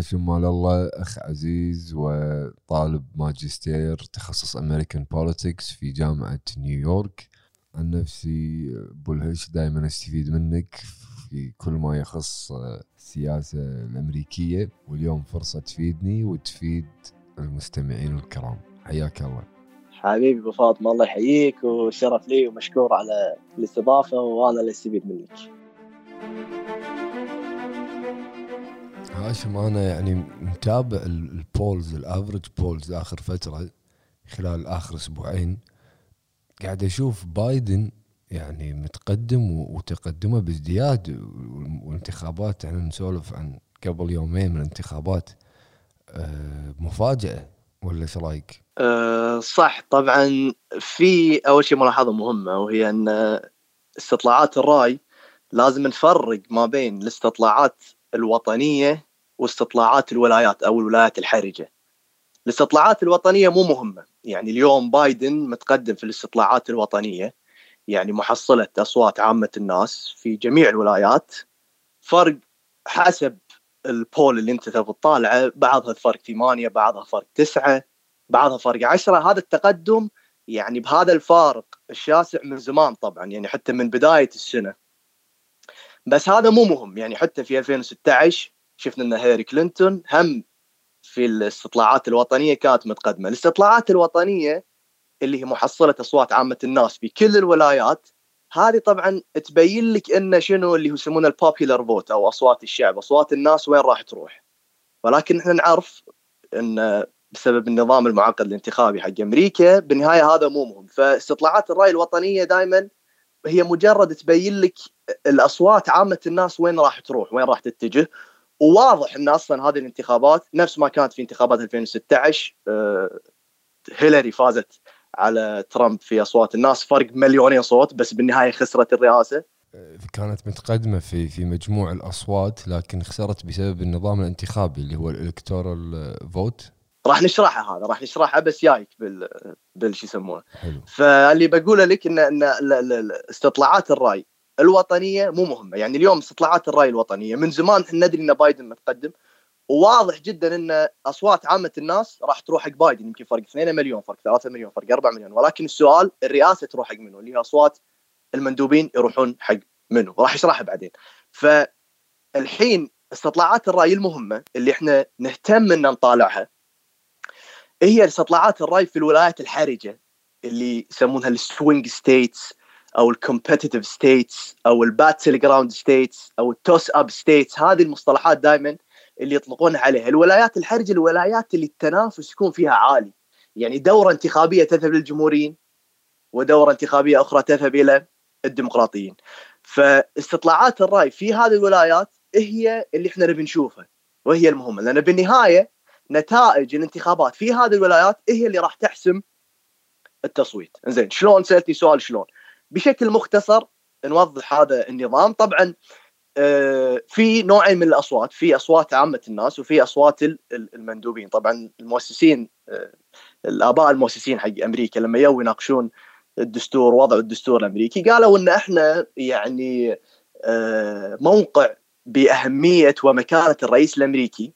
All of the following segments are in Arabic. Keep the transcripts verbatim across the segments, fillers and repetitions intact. هاشم مال الله أخ عزيز وطالب ماجستير تخصص أمريكان بوليتكس في جامعة نيويورك. عن نفسي بولهش دائما استفيد منك في كل ما يخص السياسة الأمريكية، واليوم فرصة تفيدني وتفيد المستمعين الكرام. حياك الله حبيبي أبو فاطمة، الله يحييك، وشرف لي ومشكور على الاستضافة، وأنا اللي استفيد منك. هاشم، أنا يعني متابع البولز، الأفرج بولز آخر فترة، خلال آخر أسبوعين قاعد أشوف بايدن يعني متقدم وتقدمه بازدياد، والانتخابات احنا يعني نسولف عن قبل يومين من الانتخابات مفاجأة، ولا ايش رايك؟ أه صح طبعا. في اول شيء ملاحظة مهمة، وهي ان استطلاعات الرأي لازم نفرق ما بين الاستطلاعات الوطنية واستطلاعات الولايات او الولايات الحرجة. الاستطلاعات الوطنية مو مهمة، يعني اليوم بايدن متقدم في الاستطلاعات الوطنية، يعني محصلة أصوات عامة الناس في جميع الولايات، فرق حسب البول اللي انت تبغى تطالعه، بعضها فرق ثمانية، بعضها فرق تسعة، بعضها فرق عشرة. هذا التقدم يعني بهذا الفارق الشاسع من زمان طبعا، يعني حتى من بداية السنة، بس هذا مو مهم. يعني حتى في ألفين وستة عشر شفنا أن هيلاري كلينتون هم في الاستطلاعات الوطنية كانت متقدمة. الاستطلاعات الوطنية اللي هي محصلة أصوات عامة الناس في كل الولايات، هذه طبعا تبين لك إن شنو اللي يسمونه البوبيلر فوت أو أصوات الشعب، أصوات الناس وين راح تروح. ولكن إحنا نعرف إن بسبب النظام المعقد الانتخابي حق أمريكا بالنهاية هذا مو مهم. فاستطلاعات الرأي الوطنية دائما هي مجرد تبين لك الأصوات عامة الناس وين راح تروح، وين راح تتجه. وواضح إن أصلا هذه الانتخابات نفس ما كانت في انتخابات ألفين وستة عشر، آه هيلاري فازت على ترامب في أصوات الناس فرق مليونين صوت، بس بالنهاية خسرت الرئاسة. كانت متقدمة في في مجموع الأصوات، لكن خسرت بسبب النظام الانتخابي اللي هو الإلكتورال فوت. راح نشرحها هذا، راح نشرحها بس جايك بال بالشي يسمونه. فاللي بقوله لك إن إن استطلاعات الرأي الوطنية مو مهمة. يعني اليوم استطلاعات الرأي الوطنية من زمان احنا ندري إن بايدن متقدم، وواضح جدا ان اصوات عامه الناس راح تروح حق بايدن، يمكن فرق اثنين مليون، فرق ثلاثة مليون، فرق أربعة مليون. ولكن السؤال الرئاسه تروح حق منو، اللي هي اصوات المندوبين يروحون حق منو، راح اشرحها بعدين. فالحين استطلاعات الراي المهمه اللي احنا نهتم ان نطالعها هي استطلاعات الراي في الولايات الحرجه اللي يسمونها السوينج ستيتس او الكومبيتيتيف ستيتس او الباتل جراوند ستيتس او التوس اب ستيتس. هذه المصطلحات دائما اللي يطلقون عليها. الولايات الحرجة الولايات اللي التنافس يكون فيها عالي، يعني دورة انتخابية تذهب للجمهوريين ودورة انتخابية أخرى تذهب إلى الديمقراطيين. فاستطلاعات الرأي في هذه الولايات هي اللي احنا نبي نشوفها، وهي المهمة، لأن بالنهاية نتائج الانتخابات في هذه الولايات هي اللي راح تحسم التصويت. إنزين، شلون؟ سألتني سؤال شلون. بشكل مختصر نوضح هذا النظام. طبعاً في نوعين من الأصوات، في أصوات عامة الناس وفي أصوات المندوبين. طبعا المؤسسين، الآباء المؤسسين حق أمريكا لما يو يناقشون الدستور، وضع الدستور الأمريكي، قالوا إن إحنا يعني موقع بأهمية ومكانة الرئيس الأمريكي.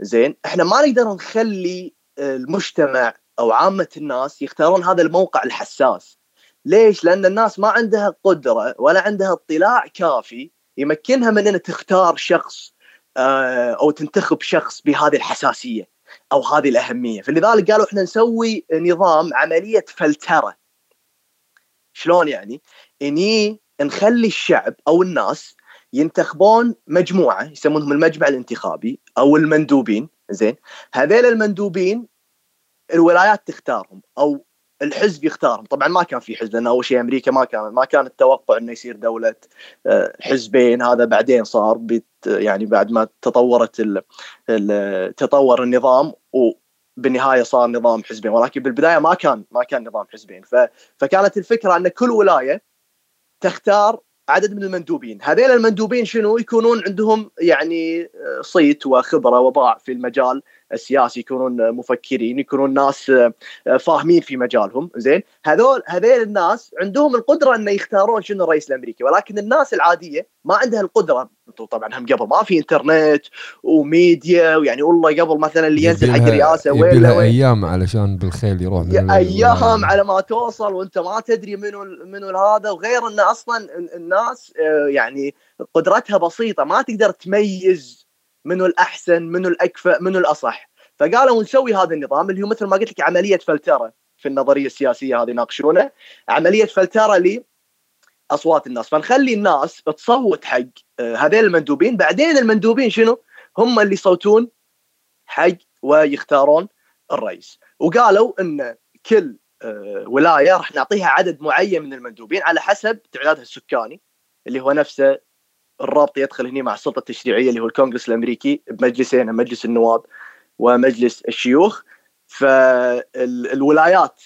زين، إحنا ما نقدر نخلي المجتمع أو عامة الناس يختارون هذا الموقع الحساس. ليش؟ لأن الناس ما عندها قدرة ولا عندها اطلاع كافي يمكنها من أن تختار شخص أو تنتخب شخص بهذه الحساسية أو هذه الأهمية. فلذلك قالوا إحنا نسوي نظام، عملية فلترة. شلون يعني؟ إني نخلي الشعب أو الناس ينتخبون مجموعة يسمونهم المجمع الانتخابي أو المندوبين. زين، هذيل المندوبين الولايات تختارهم أو الحزب يختارهم. طبعا ما كان في حزب، لأن أول شيء أمريكا ما كان ما كان التوقع إنه يصير دولة حزبين. هذا بعدين صار، يعني بعد ما تطورت ال ال تطور النظام، وبالنهاية صار نظام حزبين. ولكن بالبداية ما كان ما كان نظام حزبين. فكانت الفكرة أن كل ولاية تختار عدد من المندوبين. هذين المندوبين شنو؟ يكونون عندهم يعني صيت وخبرة وباع في المجال السياسي، يكونون مفكرين، يكونون ناس فاهمين في مجالهم. زين، هذول هذيل الناس عندهم القدره انه يختارون شنو الرئيس الامريكي، ولكن الناس العاديه ما عندها القدره. طبعا هم قبل ما في انترنت وميديا، ويعني والله قبل مثلا اللي ينزل حق الرئاسه ولا ايام علشان بالخيل يروح من ايام على ما توصل، وانت ما تدري منو منو هذا، وغير انه اصلا الناس يعني قدرتها بسيطه، ما تقدر تميز منو الاحسن منو الاكفأ منو الاصح. فقالوا نسوي هذا النظام اللي هو مثل ما قلت لك عمليه فلتره في النظريه السياسيه هذه، ناقشونه عمليه فلتره لي اصوات الناس، فنخلي الناس تصوت حق هذين المندوبين، بعدين المندوبين شنو هم اللي يصوتون حق ويختارون الرئيس. وقالوا ان كل ولايه راح نعطيها عدد معين من المندوبين على حسب تعدادها السكاني، اللي هو نفسه الرابط يدخل هنا مع السلطه التشريعيه اللي هو الكونغرس الامريكي بمجلسين، مجلس النواب ومجلس الشيوخ. فالولايات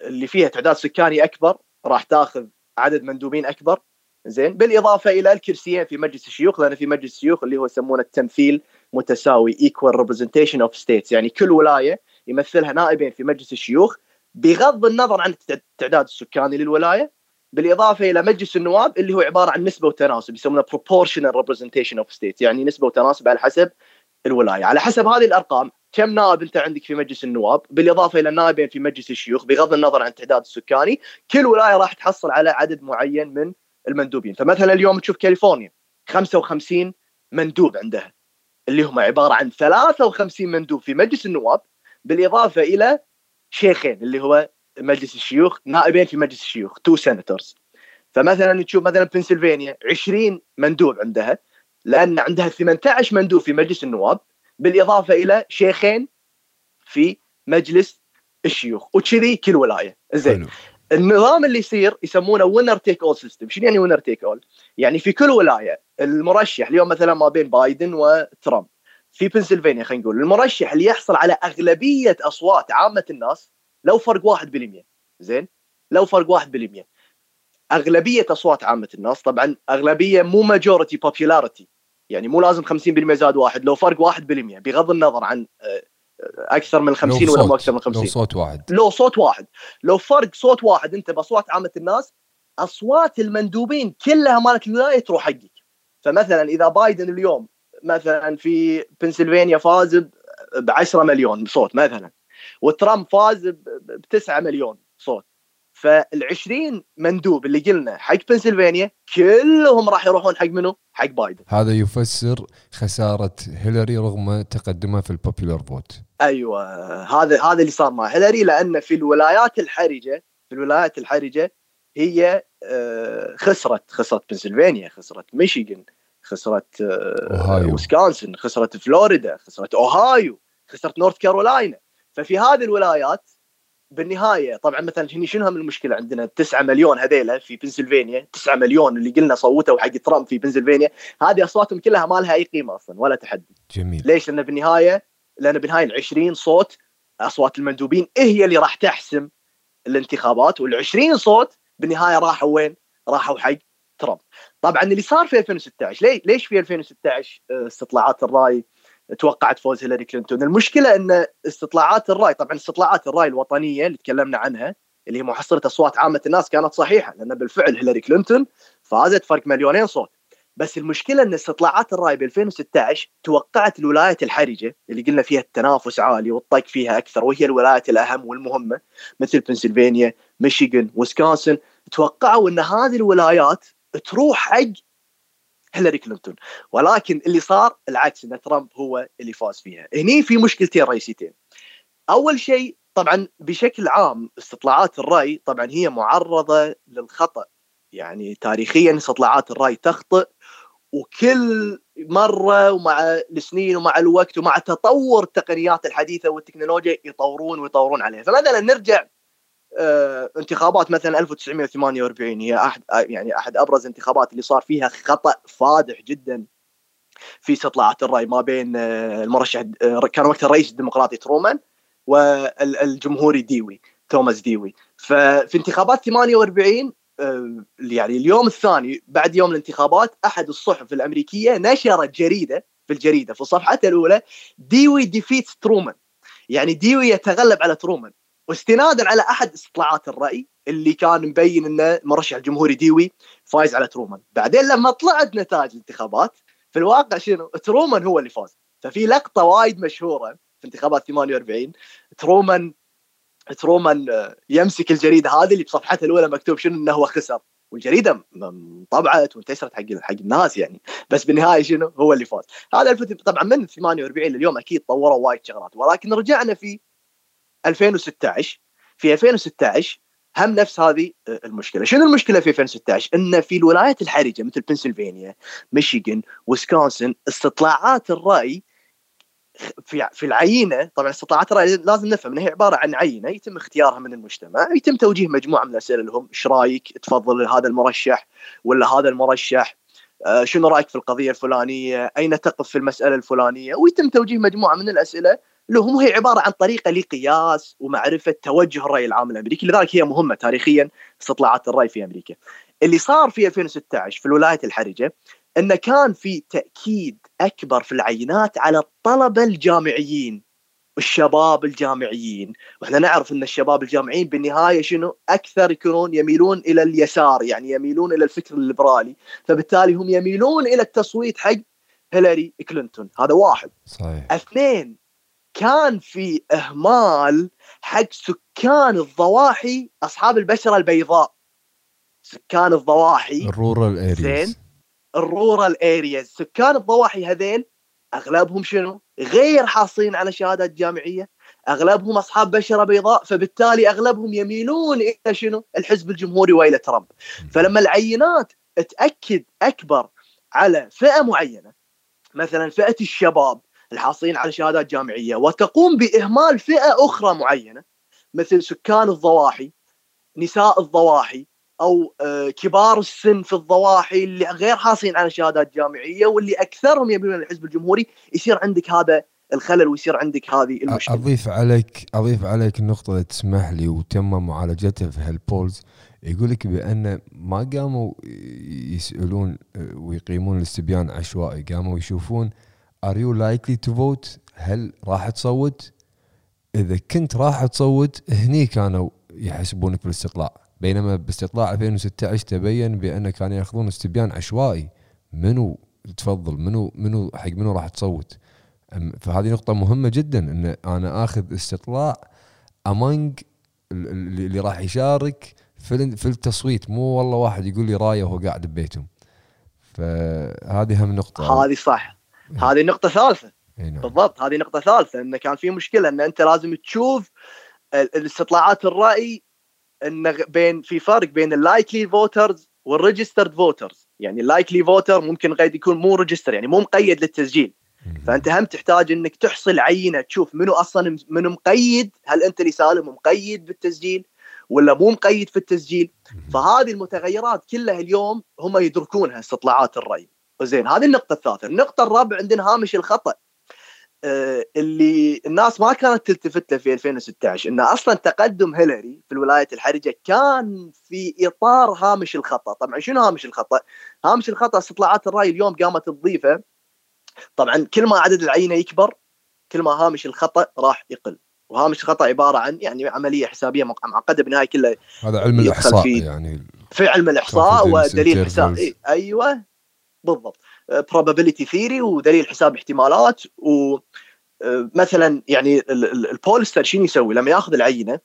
اللي فيها تعداد سكاني اكبر راح تاخذ عدد مندوبين اكبر، زين، بالاضافه الى الكرسيين في مجلس الشيوخ، لان في مجلس الشيوخ اللي هو يسمونه التمثيل متساوي equal representation of states، يعني كل ولايه يمثلها نائبين في مجلس الشيوخ بغض النظر عن التعداد السكاني للولايه، بالاضافه الى مجلس النواب اللي هو عباره عن نسبه وتناسب يسمونه proportional representation of states، يعني نسبه وتناسب على حسب الولايه. على حسب هذه الارقام كم نائب انت عندك في مجلس النواب بالاضافه الى نائبين في مجلس الشيوخ بغض النظر عن التعداد السكاني، كل ولايه راح تحصل على عدد معين من المندوبين. فمثلا اليوم تشوف كاليفورنيا خمسة وخمسين مندوب عندها، اللي هم عباره عن ثلاثة وخمسين مندوب في مجلس النواب بالاضافه الى شيخين اللي هو مجلس الشيوخ، نائبين في مجلس الشيوخ two senators. فمثلا تشوف مثلا بنسلفانيا عشرين مندوب عندها، لان عندها ثمانية عشر مندوب في مجلس النواب بالاضافه الى شيخين في مجلس الشيوخ، وكذي كل ولايه. زين، النظام اللي يصير يسمونه وينر تيك اول سيستم. شنو يعني وينر تيك اول؟ يعني في كل ولايه المرشح اليوم مثلا ما بين بايدن وترامب في بنسلفانيا، خلينا نقول المرشح اللي يحصل على اغلبيه اصوات عامه الناس لو فرق واحد بالمئة، زين، لو فرق واحد بالمئة اغلبيه اصوات عامه الناس. طبعا اغلبيه مو ماجوريتي بوبولاريتي، يعني مو لازم خمسين بالمئة زاد واحد، لو فرق واحد بالمئة بغض النظر عن اكثر من خمسين ولا مو اكثر من خمسين، لو صوت واحد، لو صوت واحد، لو فرق صوت واحد انت باصوات عامه الناس، اصوات المندوبين كلها مالت الولايه تروح حقك. فمثلا اذا بايدن اليوم مثلا في بنسلفانيا فاز ب عشرة مليون صوت مثلا، وترامب فاز ب تسعة مليون صوت، فال20 مندوب اللي قلنا حق بنسلفانيا كلهم راح يروحون حق منو؟ حق بايدن. هذا يفسر خسارة هيلاري رغم تقدمها في البوبولار فوت. ايوه، هذا هذا اللي صار مع هيلاري، لان في الولايات الحرجة، في الولايات الحرجة هي خسرت خسرت بنسلفانيا، خسرت ميشيغان، خسرت ويسكونسن، خسرت فلوريدا، خسرت اوهايو، خسرت نورث كارولينا. ففي هذه الولايات بالنهايه طبعا مثلا هني شنو هم المشكله عندنا؟ تسعة مليون هذيله في بنسلفانيا، تسعة مليون اللي قلنا صوتوا حق ترامب في بنسلفانيا، هذه اصواتهم كلها ما لها اي قيمه اصلا ولا تحدي. جميل. ليش؟ لان بالنهايه لان بالنهايه عشرين صوت اصوات المندوبين إيه هي اللي راح تحسم الانتخابات، والعشرين صوت بالنهايه راحوا وين؟ راحوا حق ترامب. طبعا اللي صار في ألفين وستة عشر، ليه ليش في ألفين وستة عشر استطلاعات الراي توقعت فوز هيلاري كلينتون؟ المشكله ان استطلاعات الراي، طبعا استطلاعات الراي الوطنيه اللي تكلمنا عنها اللي هي محصله اصوات عامه الناس كانت صحيحه، لان بالفعل هيلاري كلينتون فازت فرق مليونين صوت. بس المشكله ان استطلاعات الراي ب ألفين وستة عشر توقعت الولايات الحرجه اللي قلنا فيها التنافس عالي والطق فيها اكثر، وهي الولايات الاهم والمهمه مثل بنسلفانيا، ميشيغان، ويسكونسن، توقعوا ان هذه الولايات تروح حق هيلاري كلينتون. ولكن اللي صار العكس، ان ترامب هو اللي فاز فيها. هني في مشكلتين رئيسيتين. اول شيء طبعا بشكل عام استطلاعات الراي طبعا هي معرضه للخطا، يعني تاريخيا استطلاعات الراي تخطئ، وكل مره ومع السنين ومع الوقت ومع تطور التقنيات الحديثه والتكنولوجيا يطورون ويطورون عليها. فمثلا نرجع آه، انتخابات مثلا ألف وتسعمئة وثمانية وأربعين هي أحد يعني أحد أبرز انتخابات اللي صار فيها خطأ فادح جدا في استطلاعات الرأي ما بين آه المرشح آه كان وقتها الرئيس الديمقراطي ترومان والجمهوري ديوي توماس ديوي. ففي انتخابات ثمانية وأربعين آه يعني اليوم الثاني بعد يوم الانتخابات أحد الصحف الأمريكية نشرت جريدة في الجريدة في صفحتها الأولى ديوي ديفيت ترومان، يعني ديوي يتغلب على ترومان، واستنادا على أحد استطلاعات الرأي اللي كان مبين أن مرشح الجمهوري ديوي فايز على ترومان. بعدين لما طلعت نتائج الانتخابات في الواقع شنو؟ ترومان هو اللي فاز. ففي لقطة وايد مشهورة في انتخابات ثمانية وأربعين، ترومان ترومان يمسك الجريدة هذه اللي بصفحتها الأولى مكتوب شنو؟ أنه هو خسر، والجريدة طبعت وانتشرت حق حق الناس يعني، بس بالنهاية شنو؟ هو اللي فاز. هذا الفترة طبعا من ثمانية وأربعين لليوم أكيد طوروا وايد شغلات، ولكن رجعنا في ألفين وستة عشر، في ألفين وستة عشر هم نفس هذه المشكلة. شنو المشكلة في ألفين وستة عشر؟ إن في الولايات الحرجة مثل بنسلفانيا، ميشيغان، ويسكونسن، استطلاعات الرأي في في العينة، طبعا استطلاعات الرأي لازم نفهم إنها عبارة عن عينة يتم اختيارها من المجتمع، يتم توجيه مجموعة من الأسئلة لهم، إيش رأيك؟ تفضل هذا المرشح ولا هذا المرشح؟ آه شنو رأيك في القضية الفلانية؟ أين تقف في المسألة الفلانية؟ ويتم توجيه مجموعة من الأسئلة لهم، هي عبارة عن طريقة لقياس ومعرفة توجه الرأي العام الأمريكي، لذلك هي مهمة تاريخيا استطلاعات الرأي في أمريكا. اللي صار في ألفين وستة عشر في الولايات الحرجة أن كان في تأكيد أكبر في العينات على الطلبة الجامعيين، الشباب الجامعيين، وإحنا نعرف أن الشباب الجامعيين بالنهاية شنو؟ أكثر يكونون يميلون إلى اليسار، يعني يميلون إلى الفكر الليبرالي، فبالتالي هم يميلون إلى التصويت حق هيلاري كلينتون. هذا واحد. صحيح. اثنين، كان في إهمال حق سكان الضواحي أصحاب البشرة البيضاء، سكان الضواحي الرورال أريز، الرورال أريز، سكان الضواحي هذين أغلبهم شنو؟ غير حاصلين على شهادات جامعية، أغلبهم أصحاب بشرة بيضاء، فبالتالي أغلبهم يميلون إلى شنو؟ الحزب الجمهوري وإلى ترامب. فلما العينات تأكد أكبر على فئة معينة مثلا فئة الشباب الحاصلين على شهادات جامعية، وتقوم بإهمال فئة أخرى معينة مثل سكان الضواحي، نساء الضواحي، أو كبار السن في الضواحي اللي غير حاصلين على شهادات جامعية واللي أكثرهم يميلون للحزب الجمهوري، يصير عندك هذا الخلل ويصير عندك هذه المشكلة. أضيف عليك أضيف عليك النقطة تسمح لي وتم معالجتها في هالبولز، يقولك بأن ما قاموا يسألون ويقيمون الاستبيان عشوائي، قاموا يشوفون Are you likely to vote؟ هل راح تصوت؟ إذا كنت راح تصوت هني كانوا يحسبونك بالاستطلاع، بينما باستطلاع ألفين وستة عشر تبين بأن كانوا يأخذون استبيان عشوائي منو تفضل، منو منو حق منو راح تصوت. فهذه نقطة مهمة جدا، إن أنا آخذ استطلاع among اللي راح يشارك في في التصويت، مو والله واحد يقول لي رأيه وهو قاعد ببيتهم. فهذه هم نقطة. هذه صح. هذه النقطة ثالثة بالضبط، هذه نقطة ثالثة، إن كان في مشكلة إن أنت لازم تشوف الاستطلاعات الرأي إن بين في فرق بين اللايكلي فوترز والريجسترد فوترز، يعني اللايكلي فوتر ممكن قد يكون مو ريجستر، يعني مو مقيد للتسجيل، فأنت هم تحتاج إنك تحصل عينة تشوف منو أصلا منو مقيد، هل أنت اللي سالم مقيد بالتسجيل ولا مو مقيد في التسجيل. فهذه المتغيرات كلها اليوم هم يدركونها استطلاعات الرأي. زين، هذه النقطة الثالثة. النقطة الرابعة عندنا هامش الخطأ، أه اللي الناس ما كانت تلتفت له في ألفين وستة عشر، إن أصلا تقدم هيلاري في الولايات الحرجة كان في إطار هامش الخطأ. طبعا شنو هامش الخطأ؟ هامش الخطأ استطلاعات الرأي اليوم قامت تضيفه، طبعا كل ما عدد العينة يكبر كل ما هامش الخطأ راح يقل، وهامش الخطأ عبارة عن يعني عملية حسابية معقدة بالنهاية كلها. هذا علم الإحصاء، يعني في علم الإحصاء ودليل حسابي. أيوة بالضبط، probability theory ودليل حساب احتمالات. ومثلا يعني البولستر شنو يسوي لما ياخذ العينه؟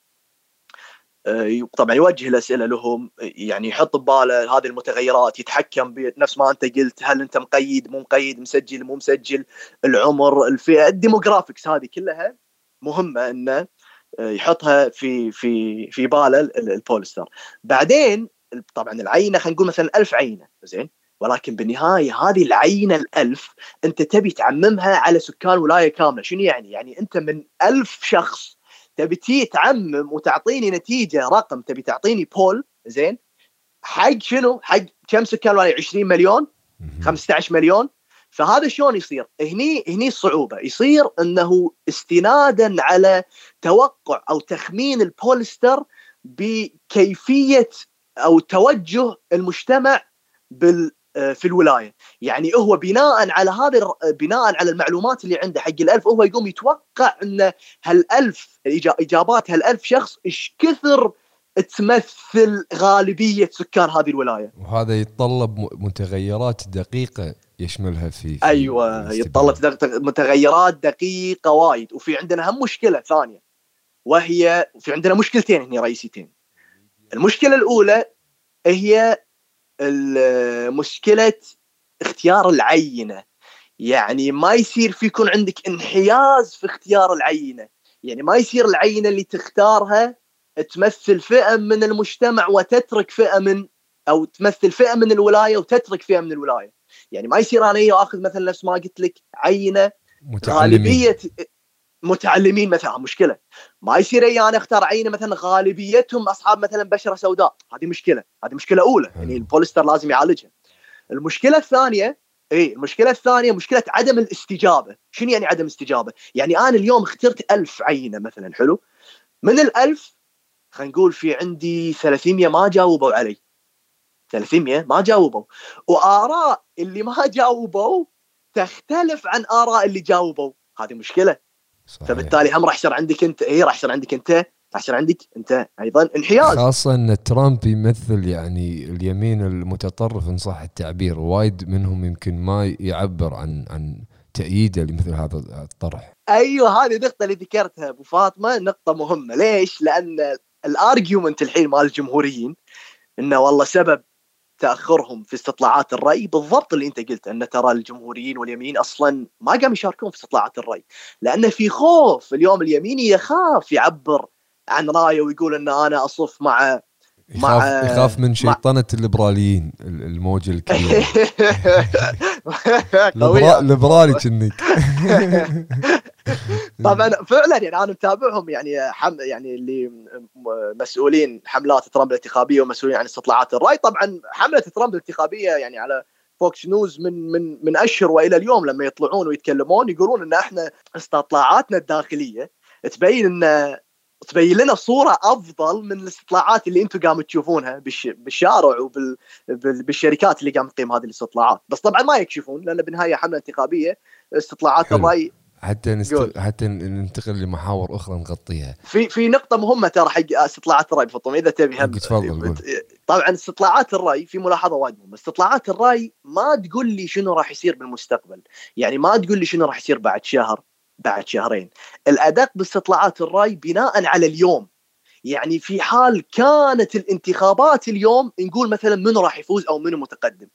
طبعا يوجه الاسئله لهم، يعني يحط بباله هذه المتغيرات، يتحكم بنفس ما انت قلت، هل انت مقيد مو مقيد، مسجل مو مسجل، العمر، الفئه، الديموغرافكس، هذه كلها مهمه انه يحطها في في في باله البولستر. بعدين طبعا العينه خلينا نقول مثلا ألف عينه، زين، ولكن بالنهاية هذه العينة الألف أنت تبي تعممها على سكان ولاية كاملة. شنو يعني؟ يعني أنت من ألف شخص تبي تعمم وتعطيني نتيجة، رقم تبي تعطيني بول، زين، حق شنو؟ حق كم سكان ولاية؟ عشرين مليون، خمسة عشر مليون. فهذا شلون يصير؟ هني هني الصعوبة، يصير أنه استنادا على توقع أو تخمين البولستر بكيفية أو توجه المجتمع بال في الولاية. يعني هو بناء على هذا، بناء على المعلومات اللي عنده حق الألف، هو يقوم يتوقع أن هالألف الإجابات، هالألف شخص إيش كثر تمثل غالبية سكان هذه الولاية. وهذا يتطلب متغيرات دقيقة يشملها في, في أيوة، يتطلب متغيرات دقيقة وايد. وفي عندنا هم مشكلة ثانية، وهي في عندنا مشكلتين هنا رئيسيتين. المشكلة الأولى هي مشكلة اختيار العينة، يعني ما يصير في يكون عندك انحياز في اختيار العينة، يعني ما يصير العينة اللي تختارها تمثل فئة من المجتمع وتترك فئة من، أو تمثل فئة من الولاية وتترك فئة من الولاية. يعني ما يصير أنا أخذ مثلا نفس ما قلت لك عينة غالبية متعلمين مثلا، مشكلة. ما يصير أي أنا أختار عينة مثلا غالبيتهم أصحاب مثلا بشرة سوداء، هذه مشكلة، هذه مشكلة أولى يعني البوليستر لازم يعالجها. المشكلة الثانية إيه المشكلة الثانية مشكلة عدم الاستجابة. شنو يعني عدم استجابة؟ يعني أنا اليوم اخترت ألف عينة مثلا، حلو، من الألف خلينا نقول في عندي ثلاثمية ما جاوبوا علي، ثلاثمية ما جاوبوا، وآراء اللي ما جاوبوا تختلف عن آراء اللي جاوبوا، هذه مشكلة. صحيح. فبالتالي هم راح يصير عندك انت اي راح يصير عندك انت راح يصير عندك انت ايضا انحياز، خاصه ان ترامب يمثل يعني اليمين المتطرف ان صح التعبير، وايد منهم يمكن ما يعبر عن عن تأييده لمثل هذا الطرح. ايوه، هذه النقطه اللي ذكرتها ابو فاطمه نقطه مهمه. ليش؟ لان الارجيومنت الحين مال الجمهوريين انه والله سبب تاخرهم في استطلاعات الرأي بالضبط اللي انت قلت، ان ترى الجمهوريين واليمين اصلا ما قام يشاركون في استطلاعات الرأي، لان في خوف. اليوم اليمين يخاف يعبر عن رايه ويقول ان انا اصف مع يخاف مع يخاف من شيطنه مع... الليبراليين، الموجه الكبيره الليبرالي كنك. طبعا فعلا يعني انا متابعهم، يعني حم يعني اللي مسؤولين حملات ترامب الانتخابيه ومسؤولين عن استطلاعات الراي. طبعا حمله ترامب الانتخابيه يعني على فوكس نيوز من من من اشهر والى اليوم لما يطلعون ويتكلمون يقولون ان احنا استطلاعاتنا الداخليه تبين ان تبين لنا صوره افضل من الاستطلاعات اللي انتم قاموا تشوفونها بالش بالشارع وبالشركات اللي قام تقيم هذه الاستطلاعات. بس طبعا ما يكشفون، لان بالنهايه حمله انتخابيه استطلاعات الراي. حتى نست... حتى ننتقل لمحاور اخرى نغطيها. في في نقطه مهمه ترى حق استطلاعات الراي فاطمه اذا تبيها. هم... طبعا استطلاعات الراي في ملاحظه وايد مهمه، استطلاعات الراي ما تقول لي شنو راح يصير بالمستقبل، يعني ما تقول لي شنو راح يصير بعد شهر بعد شهرين. الادق باستطلاعات الراي بناء على اليوم، يعني في حال كانت الانتخابات اليوم نقول مثلا من راح يفوز او من متقدم.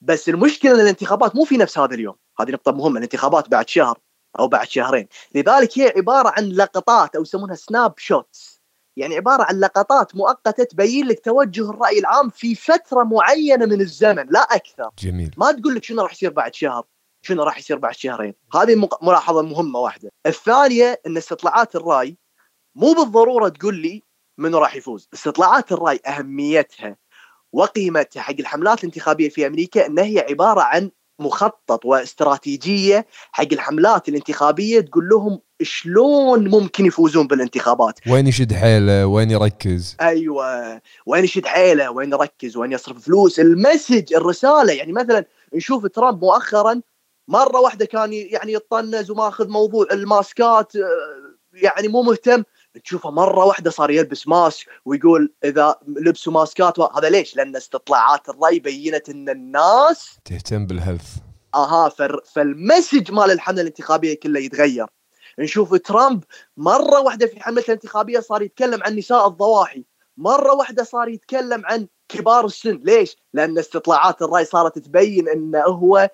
بس المشكله ان الانتخابات مو في نفس هذا اليوم، هذه نقطه مهمه. الانتخابات بعد شهر أو بعد شهرين، لذلك هي عبارة عن لقطات أو يسمونها سناب شوتس، يعني عبارة عن لقطات مؤقتة تبين لك توجه الرأي العام في فترة معينة من الزمن لا أكثر. جميل. ما تقول لك شنو راح يصير بعد شهر، شنو راح يصير بعد شهرين. هذه ملاحظة مهمة واحدة. الثانية أن استطلاعات الرأي مو بالضرورة تقول لي من راح يفوز. استطلاعات الرأي أهميتها وقيمتها حق الحملات الانتخابية في أمريكا أنها هي عبارة عن مخطط واستراتيجية حق الحملات الانتخابية تقول لهم شلون ممكن يفوزون بالانتخابات، وين يشد حيله، وين يركز. أيوة، وين يشد حيله، وين يركز، وين يصرف فلوس. المسج، الرسالة. يعني مثلا نشوف ترامب مؤخرا مرة واحدة كان يعني يطنز وماخذ موضوع الماسكات، يعني مو مهتم. تشوفه مرة واحدة صار يلبس ماسك ويقول إذا لبسوا ماسكات. هذا ليش؟ لأن استطلاعات الرأي بيّنت أن الناس تهتم بالهيلث. أها، فالمسج مال الحملة الانتخابية كله يتغير. نشوف ترامب مرة واحدة في حملة الانتخابية صار يتكلم عن نساء الضواحي، مرة واحدة صار يتكلم عن كبار السن. ليش؟ لأن استطلاعات الرأي صارت تبين أنه هو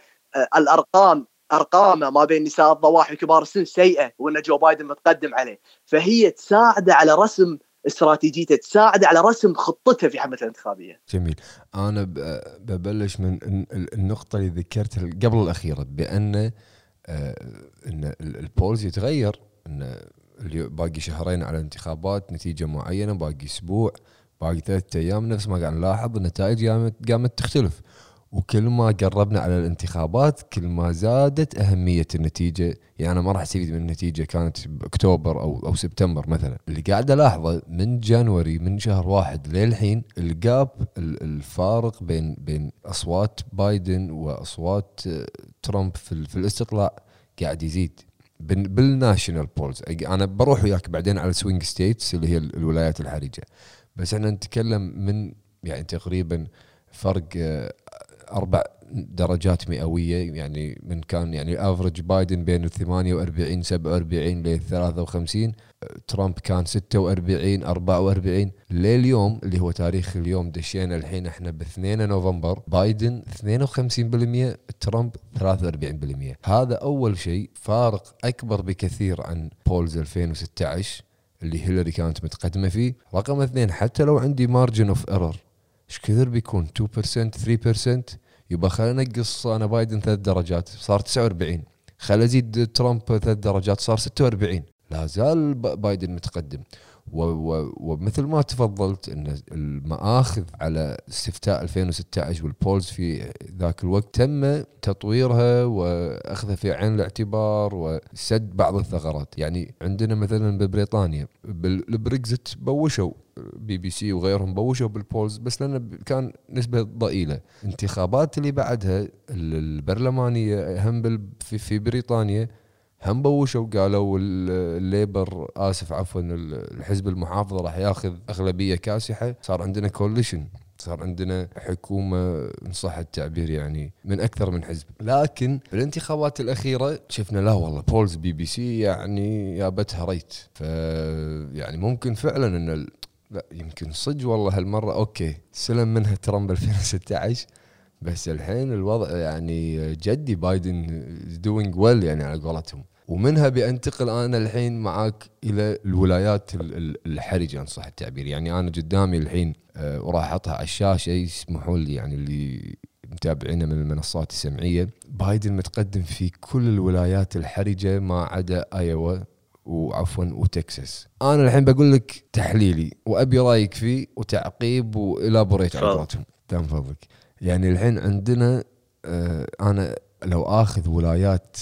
الأرقام أرقامه ما بين نساء الضواحي وكبار السن سيئة، وأن جو بايدن متقدم عليه. فهي تساعده على رسم استراتيجيته، تساعده على رسم خطته في حملة الانتخابية. جميل. أنا ببلش من النقطة اللي ذكرتها قبل الأخيرة، بأن إن البولز يتغير، إن باقي شهرين على انتخابات نتيجة معينة، باقي أسبوع، باقي ثلاثة أيام، نفس ما قاعد نلاحظ النتائج قامت تختلف. وكل ما قربنا على الانتخابات كل ما زادت أهمية النتيجة. يعني أنا ما راح أستفيد من النتيجة كانت بأكتوبر أو أو سبتمبر مثلا. اللي قاعد ألاحظه من جانوري من شهر واحد للحين الجاب الفارق بين بين أصوات بايدن وأصوات ترامب في, في الاستطلاع قاعد يزيد بالناشنال بولز. أنا بروح وياك بعدين على سوينج ستيتس اللي هي الولايات الحرجة، بس إحنا نتكلم من يعني تقريبا فرق أربع درجات مئوية، يعني من كان يعني الأفرج بايدن بين الثمانية وأربعين سبعة وأربعين للثلاثة وخمسين، ترامب كان ستة وأربعين أربعة وأربعين لليوم اللي هو تاريخ اليوم دشينا الحين إحنا باثنين نوفمبر بايدن اثنين وخمسين بالمئة ترامب ثلاثة وأربعين بالمئة. هذا أول شيء فارق أكبر بكثير عن بولز ألفين وستة عشر اللي هيلاري كانت متقدمة فيه. رقم اثنين، حتى لو عندي مارجن اوف ايرور ايش كثر بيكون two percent three percent، يبقى خلينا نقص انا بايدن ثلاث درجات صار تسعة وأربعين، خلينا ازيد ترامب ثلاث درجات صار ستة وأربعين، لا زال بايدن متقدم. ومثل ما تفضلت ان المآخذ على استفتاء ألفين وستة عشر والبولز في ذاك الوقت تم تطويرها واخذها في عين الاعتبار وسد بعض الثغرات. يعني عندنا مثلا ببريطانيا بالبريكزيت بوشوا بي بي سي وغيرهم بوشوا بالبولز بس لأنه كان نسبة ضئيلة. انتخابات اللي بعدها البرلمانية هم في بريطانيا هم بوشوا قالوا الليبر آسف عفوا الحزب المحافظة راح ياخذ أغلبية كاسحة. صار عندنا كوليشن، صار عندنا حكومة إن صح التعبير يعني من أكثر من حزب. لكن الانتخابات الأخيرة شفنا لا والله بولز بي بي سي يعني يا بتها ريت. فيعني ممكن فعلا أن لا يمكن صدق والله هالمرة أوكي سلم منها ترامب ألفين وستة عشر، بس الحين الوضع يعني جدي بايدن دوينج ويل يعني على قولتهم. ومنها بأنتقل أنا الحين معاك إلى الولايات الحرجة إن صح التعبير. يعني أنا قدامي الحين وراح أحطها على الشاشة يسمحوا لي يعني اللي متابعينه من المنصات السمعية، بايدن متقدم في كل الولايات الحرجة ما عدا أيوا وعفوا وتكساس. أنا الحين بقول لك تحليلي وأبي رأيك فيه وتعقيب وإلابوريت على قولتهم. تم فضلك. يعني الحين عندنا آه أنا لو آخذ ولايات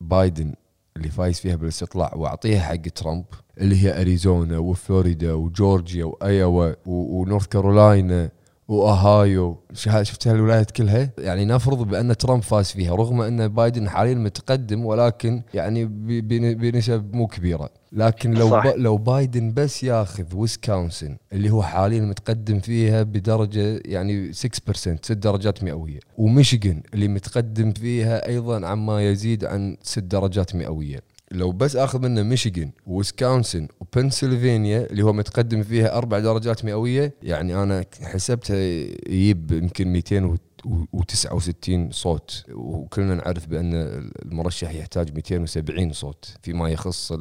بايدن اللي فايز فيها بالاستطلاع وأعطيها حق ترامب اللي هي أريزونا وفلوريدا وجورجيا وأيوا ونورث كارولينا وأهايو، شفتها الولايات كلها. يعني نفرض بأن ترامب فاز فيها رغم أن بايدن حاليا متقدم ولكن يعني بنسب مو كبيرة. لكن لو با لو بايدن بس ياخذ ويسكونسن اللي هو حاليا متقدم فيها بدرجة يعني ستة بالمئة ست درجات مئوية، وميشيغان اللي متقدم فيها أيضا عما يزيد عن ست درجات مئوية، لو بس اخذ منه ميشيغان وويسكونسن وبنسلفانيا اللي هو متقدم فيها أربع درجات مئوية، يعني انا حسبتها يجيب يمكن مئتين وتسعة وستين صوت، وكلنا نعرف بان المرشح يحتاج مئتين وسبعين صوت فيما يخص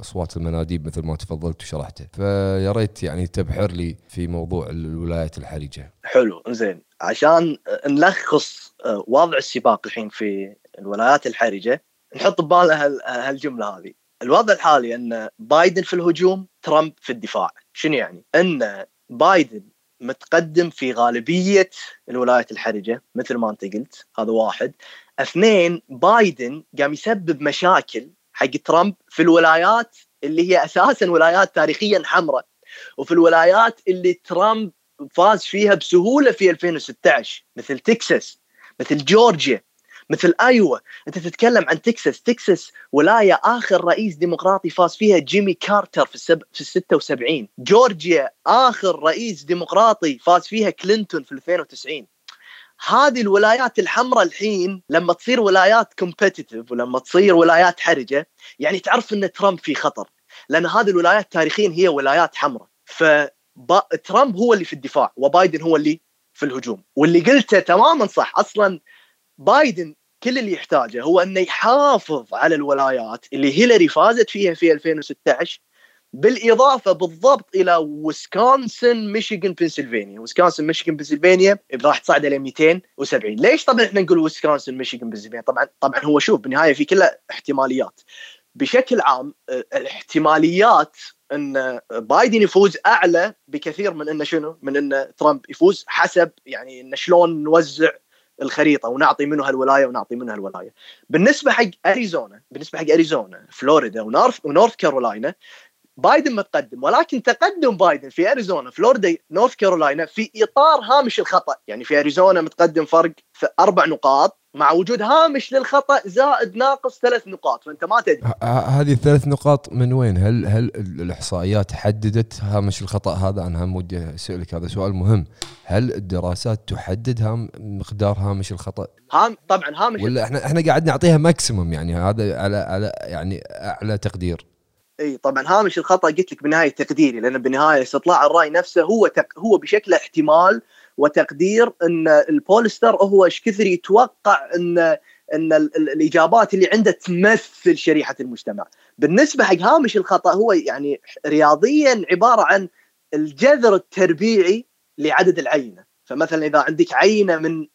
اصوات المناديب مثل ما تفضلت وشرحته. فيا ريت يعني تبحر لي في موضوع الولايات الحرجة. حلو زين، عشان نلخص وضع السباق الحين في الولايات الحرجة نحط ببالنا هالجملة هذه. الوضع الحالي أن بايدن في الهجوم ترامب في الدفاع. شنو يعني؟ أن بايدن متقدم في غالبية الولايات الحرجة مثل ما أنت قلت، هذا واحد. اثنين، بايدن قام يسبب مشاكل حق ترامب في الولايات اللي هي أساساً ولايات تاريخياً حمراء، وفي الولايات اللي ترامب فاز فيها بسهولة في ألفين وستة عشر مثل تكساس مثل جورجيا مثل أيوة. أنت تتكلم عن تكساس، تكساس ولاية آخر رئيس ديمقراطي فاز فيها جيمي كارتر في السب... في ستة وسبعين، جورجيا آخر رئيس ديمقراطي فاز فيها كلينتون في اثنين وتسعين. هذه الولايات الحمراء الحين لما تصير ولايات كومبيتيتيف ولما تصير ولايات حرجة يعني تعرف أن ترامب في خطر، لأن هذه الولايات تاريخيا هي ولايات حمراء. فترامب هو اللي في الدفاع وبايدن هو اللي في الهجوم. واللي قلته تماما صح، أصلا بايدن كل اللي يحتاجه هو أنه يحافظ على الولايات اللي هيلاري فازت فيها في ألفين وستة عشر، بالإضافة بالضبط إلى ويسكونسن ميشيغان بنسلفانيا. ويسكونسن ميشيغان بنسلفانيا راح تصعد إلى مئتين وسبعين. ليش طبعا إحنا نقول ويسكونسن ميشيغان بنسلفانيا؟ طبعا طبعا هو شوف بالنهاية في كلها احتماليات. بشكل عام الاحتماليات أن بايدن يفوز أعلى بكثير من أن شنو من أن ترامب يفوز، حسب يعني إن شلون نوزع الخريطه ونعطي منها الولايه ونعطي منها الولايه. بالنسبه حق اريزونا بالنسبه حق اريزونا فلوريدا ونورث ونورث كارولينا بايدن متقدم، ولكن تقدم بايدن في اريزونا فلوريدا نورث كارولينا في اطار هامش الخطا. يعني في اريزونا متقدم فرق في اربع نقاط مع وجود هامش للخطا زائد ناقص ثلاث نقاط، فانت ما تدري هذه الثلاث نقاط من وين. هل هل الاحصائيات حددت هامش الخطا هذا؟ انا هم ودي اسالك هذا سؤال مهم، هل الدراسات تحدد هام مقدار هامش الخطا؟ هام طبعا هامش ولا احنا احنا قاعد نعطيها ماكسيمم، يعني هذا على على يعني اعلى تقدير. اي طبعا هامش الخطا قلت لك بنهايه تقديري، لان بالنهايه استطلاع الراي نفسه هو تق... هو بشكله احتمال وتقدير، ان البولستر هو ايش كثر يتوقع ان ان الاجابات اللي عنده تمثل شريحه المجتمع. بالنسبه حق هامش الخطا هو يعني رياضيا عباره عن الجذر التربيعي لعدد العينه. فمثلا اذا عندك عينه من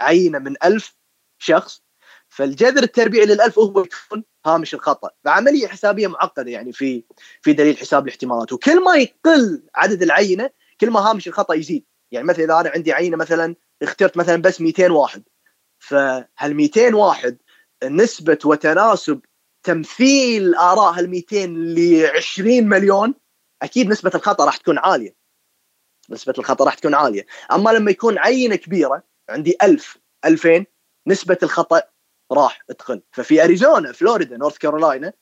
عينه من ألف شخص، فالجذر التربيعي للألف هو يكون هامش الخطأ. فعملية حسابية معقدة، يعني في في دليل حساب الاحتمالات، وكل ما يقل عدد العينة كل ما هامش الخطأ يزيد. يعني مثلا إذا أنا عندي عينة مثلا اخترت مثلا بس مئتين واحد، فهال مئتين واحد نسبة وتناسب تمثيل آراء هال مئتين لعشرين مليون، أكيد نسبة الخطأ راح تكون عالية نسبة الخطأ راح تكون عالية. أما لما يكون عينة كبيرة عندي ألف ألفين، نسبة الخطأ راح تقل. ففي أريزونا فلوريدا نورث كارولينا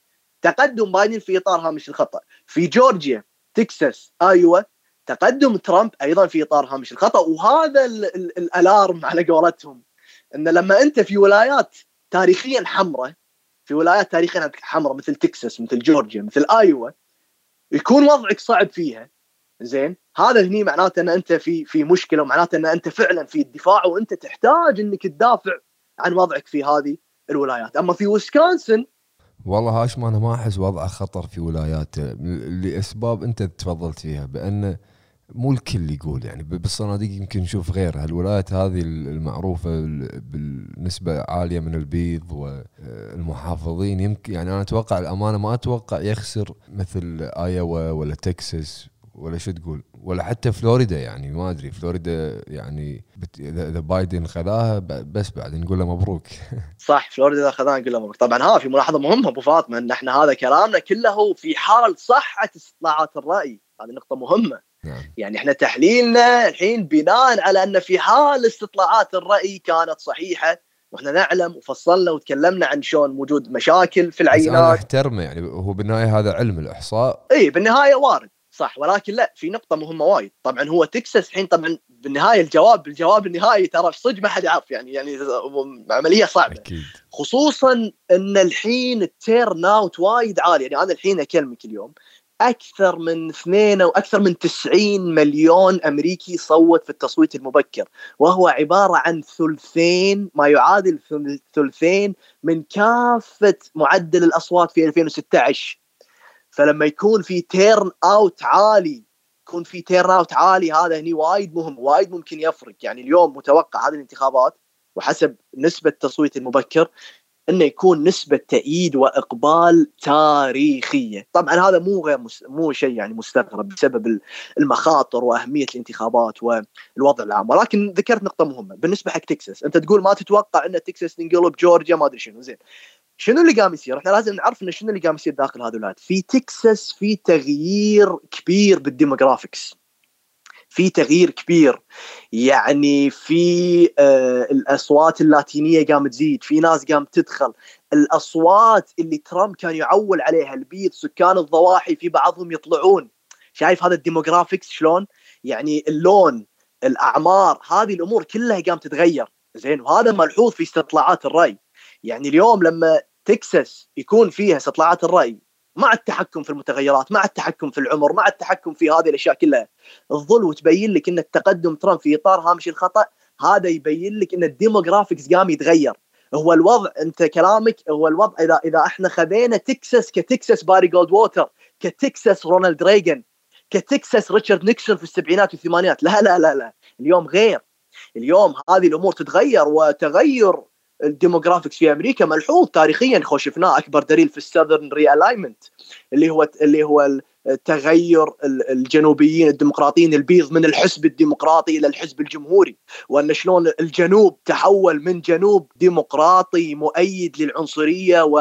تقدم بايدن في إطار هامش الخطأ. في جورجيا تكساس أيوا تقدم ترامب أيضا في إطار هامش الخطأ. وهذا ال ال الألارم على قولتهم، أن لما أنت في ولايات تاريخيا حمراء، في ولايات تاريخيا حمراء مثل تكساس مثل جورجيا مثل أيوا، يكون وضعك صعب فيها. زين، هذا هني معناته أن أنت في في مشكلة، ومعناته أن أنت فعلا في الدفاع، وأنت تحتاج أنك تدافع عن وضعك في هذه الولايات. أما في ويسكونسن والله هاشم أنا ما أحس وضعه خطر في ولايات، لأسباب أنت تفضلت فيها، بأن مو الكل يقول، يعني بالصناديق يمكن نشوف غيرها. الولايات هذه المعروفة بالنسبة عالية من البيض والمحافظين، يمكن يعني أنا أتوقع الأمانة ما أتوقع يخسر مثل آيوا ولا تكساس ولا شو تقول، ولا حتى فلوريدا. يعني ما أدري فلوريدا، يعني إذا بايدن خذاها بس بعد نقول له مبروك. صح، فلوريدا خذاها نقول له مبروك. طبعا ها في ملاحظة مهمة أبو فاطمة، أن إحنا هذا كلامنا كله في حال صحة استطلاعات الرأي، هذه نقطة مهمة. نعم. يعني إحنا تحليلنا الحين بناء على أن في حال استطلاعات الرأي كانت صحيحة، وإحنا نعلم وفصلنا وتكلمنا عن شون وجود مشاكل في العينات احترمه. يعني هو بالنهاية هذا علم الإحصاء، إيه بالنهاية وارد صح، ولكن لا في نقطة مهمة وايد. طبعا هو تكساس الحين طبعا بالنهاية الجواب الجواب النهائي ترى صدق ما حد عارف، يعني يعني عملية صعبة أكيد. خصوصا ان الحين التيرن اوت وايد عالي. يعني انا الحين اكلمك اليوم اكثر من اثنين او اكثر من تسعين مليون امريكي صوت في التصويت المبكر، وهو عبارة عن ثلثين ما يعادل ثلثين من كافة معدل الاصوات في ألفين وستة عشر. فلما يكون في تيرن اوت عالي يكون في تيرن اوت عالي هذا هني وايد مهم، وايد ممكن يفرق. يعني اليوم متوقع هذه الانتخابات وحسب نسبة التصويت المبكر انه يكون نسبة تأييد واقبال تاريخية. طبعا هذا مو غير مس... مو شيء يعني مستغرب بسبب المخاطر واهمية الانتخابات والوضع العام. ولكن ذكرت نقطة مهمة بالنسبة حق تكساس، انت تقول ما تتوقع ان تكساس تنقلب جورجيا ما ادري شنو. زين، شنو اللي قام يصير؟ احنا لازم نعرف ان شنو اللي قام يصير داخل هذول الولايات. في تكساس في تغيير كبير بالديموغرافيكس، في تغيير كبير، يعني في آه الاصوات اللاتينيه قامت تزيد، في ناس قامت تدخل، الاصوات اللي ترامب كان يعول عليها البيض سكان الضواحي في بعضهم يطلعون. شايف هذا الديموغرافيكس شلون؟ يعني اللون، الاعمار، هذه الامور كلها قامت تتغير. زين، وهذا ملحوظ في استطلاعات الراي. يعني اليوم لما تكساس يكون فيها استطلاعات الرأي مع التحكم في المتغيرات، مع التحكم في العمر، مع التحكم في هذه الأشياء كلها، الظل وتبين لك أن التقدم ترامب في إطار هامش الخطأ، هذا يبين لك أن الديموغرافيكس قام يتغير. هو الوضع، أنت كلامك هو الوضع. إذا إذا إحنا خذينا تكساس كتكساس باري جولد ووتر، كتكساس رونالد ريغان، كتكساس ريتشارد نيكسون في السبعينات والثمانينات، لا لا لا لا، اليوم غير. اليوم هذه الأمور تتغير، وتغير الديموغرافيكس في امريكا ملحوظ تاريخيا، خوشفناه. اكبر دليل في الساذرن ري الاينمنت اللي هو اللي هو تغير الجنوبيين الديمقراطيين البيض من الحزب الديمقراطي إلى الحزب الجمهوري، وأن شلون الجنوب تحول من جنوب ديمقراطي مؤيد للعنصرية و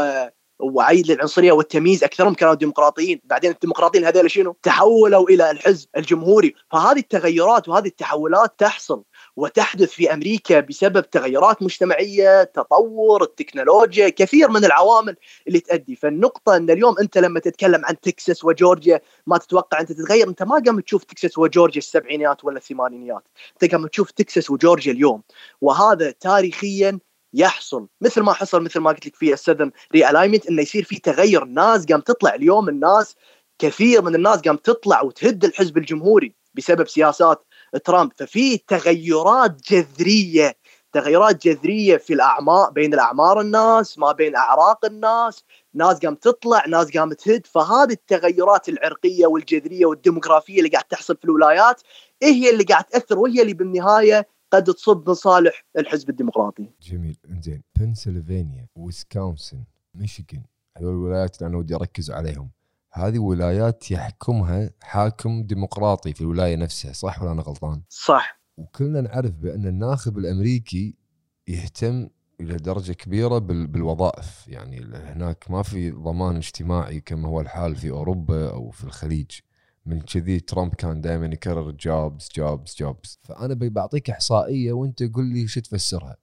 وعيد للعنصرية والتمييز أكثرهم كانوا ديمقراطيين، بعدين الديمقراطيين هذولا شنو تحولوا إلى الحزب الجمهوري. فهذه التغيرات وهذه التحولات تحصل وتحدث في أمريكا بسبب تغيرات مجتمعية، تطور التكنولوجيا، كثير من العوامل اللي تؤدي. فالنقطة أن اليوم أنت لما تتكلم عن تكساس وجورجيا ما تتوقع أنت تتغير، أنت ما قام تشوف تكساس وجورجيا السبعينيات ولا الثمانينيات، أنت قام تشوف تكساس وجورجيا اليوم، وهذا تاريخيا يحصل مثل ما حصل مثل ما قلت لك في السدن ريالايمنت، انه يصير في تغير. الناس قام تطلع اليوم، الناس كثير من الناس قام تطلع وتهد الحزب الجمهوري بسبب سياسات ترامب. ففي تغيرات جذرية تغيرات جذرية في الأعمار، بين الأعمار الناس، ما بين أعراق الناس، ناس قام تطلع، ناس قام تهد. فهذه التغيرات العرقية والجذرية والديموغرافية اللي قاعد تحصل في الولايات هي اللي قاعد تأثر، وهي اللي بالنهاية قد تصب مصالح الحزب الديمقراطي. جميل. انزين بنسلفانيا، ويسكونسن، ميشيغان، هذول الولايات اللي انا ودي اركز عليهم، هذه ولايات يحكمها حاكم ديمقراطي في الولايه نفسها، صح ولا انا غلطان؟ صح. وكلنا نعرف بان الناخب الامريكي يهتم الى درجه كبيره بالوظائف، يعني هناك ما في ضمان اجتماعي كما هو الحال في اوروبا او في الخليج، من كذي ترامب كان دائما يكرر جوبز جوبز جوبز. فأنا بعطيك إحصائية وأنت قل لي شو تفسرها.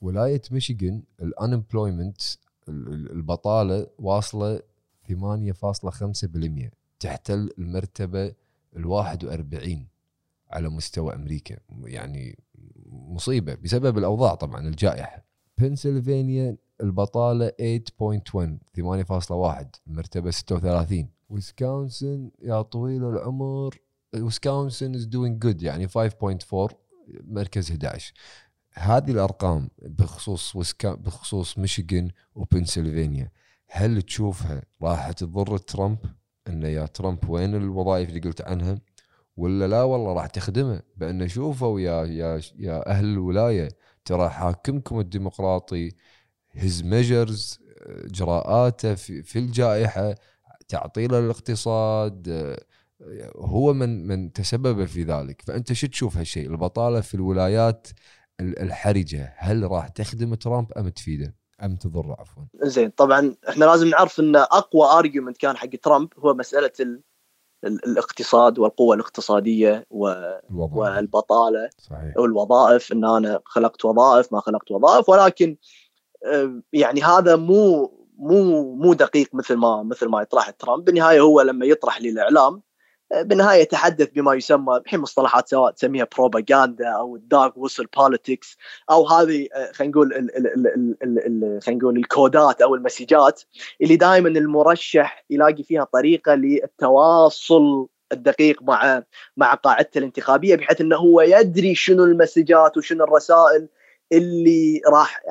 ولاية ميشيغان الانمبلويمنت، البطالة، واصلة ثمانية فاصلة خمسة بالمئة، تحتل المرتبة الواحد وأربعين على مستوى أمريكا، يعني مصيبة بسبب الأوضاع طبعا الجائحة. بنسلفانيا البطالة ثمانية فاصلة واحد، المرتبة ستة وثلاثين. ويسكونسن يا طويل العمر، ويسكونسن is doing good، يعني خمسة فاصلة أربعة، مركز أحد عشر. هذه الأرقام بخصوص ويسكا... بخصوص ميشيغان وبنسلفانيا، هل تشوفها راح تضر ترامب، إنه يا ترامب وين الوظائف اللي قلت عنها، ولا لا والله راح تخدمه بأن شوفوا يا يا يا أهل الولاية ترى حاكمكم الديمقراطي his measures، إجراءاته في... في الجائحة، تعطيله الاقتصاد، هو من من تسبب في ذلك. فأنت شو تشوف هالشيء، البطالة في الولايات الحرجة هل راح تخدم ترامب أم تفيده أم تضر عفوا؟ زين، طبعا احنا لازم نعرف أن أقوى argument كان حق ترامب هو مسألة ال... الاقتصاد والقوة الاقتصادية والوظائف. والبطالة صحيح. والوظائف، أن أنا خلقت وظائف ما خلقت وظائف، ولكن يعني هذا مو مو مو دقيق مثل ما مثل ما يطرح ترامب. بالنهايه هو لما يطرح للاعلام بالنهايه يتحدث بما يسمى الحين مصطلحات سواء تسميها بروباغندا او الدارك ويسل بوليتكس، او هذه خلينا نقول خلينا نقول الكودات او المسجات اللي دائما المرشح يلاقي فيها طريقه للتواصل الدقيق مع مع قاعدته الانتخابيه، بحيث انه هو يدري شنو المسجات وشنو الرسائل اللي راح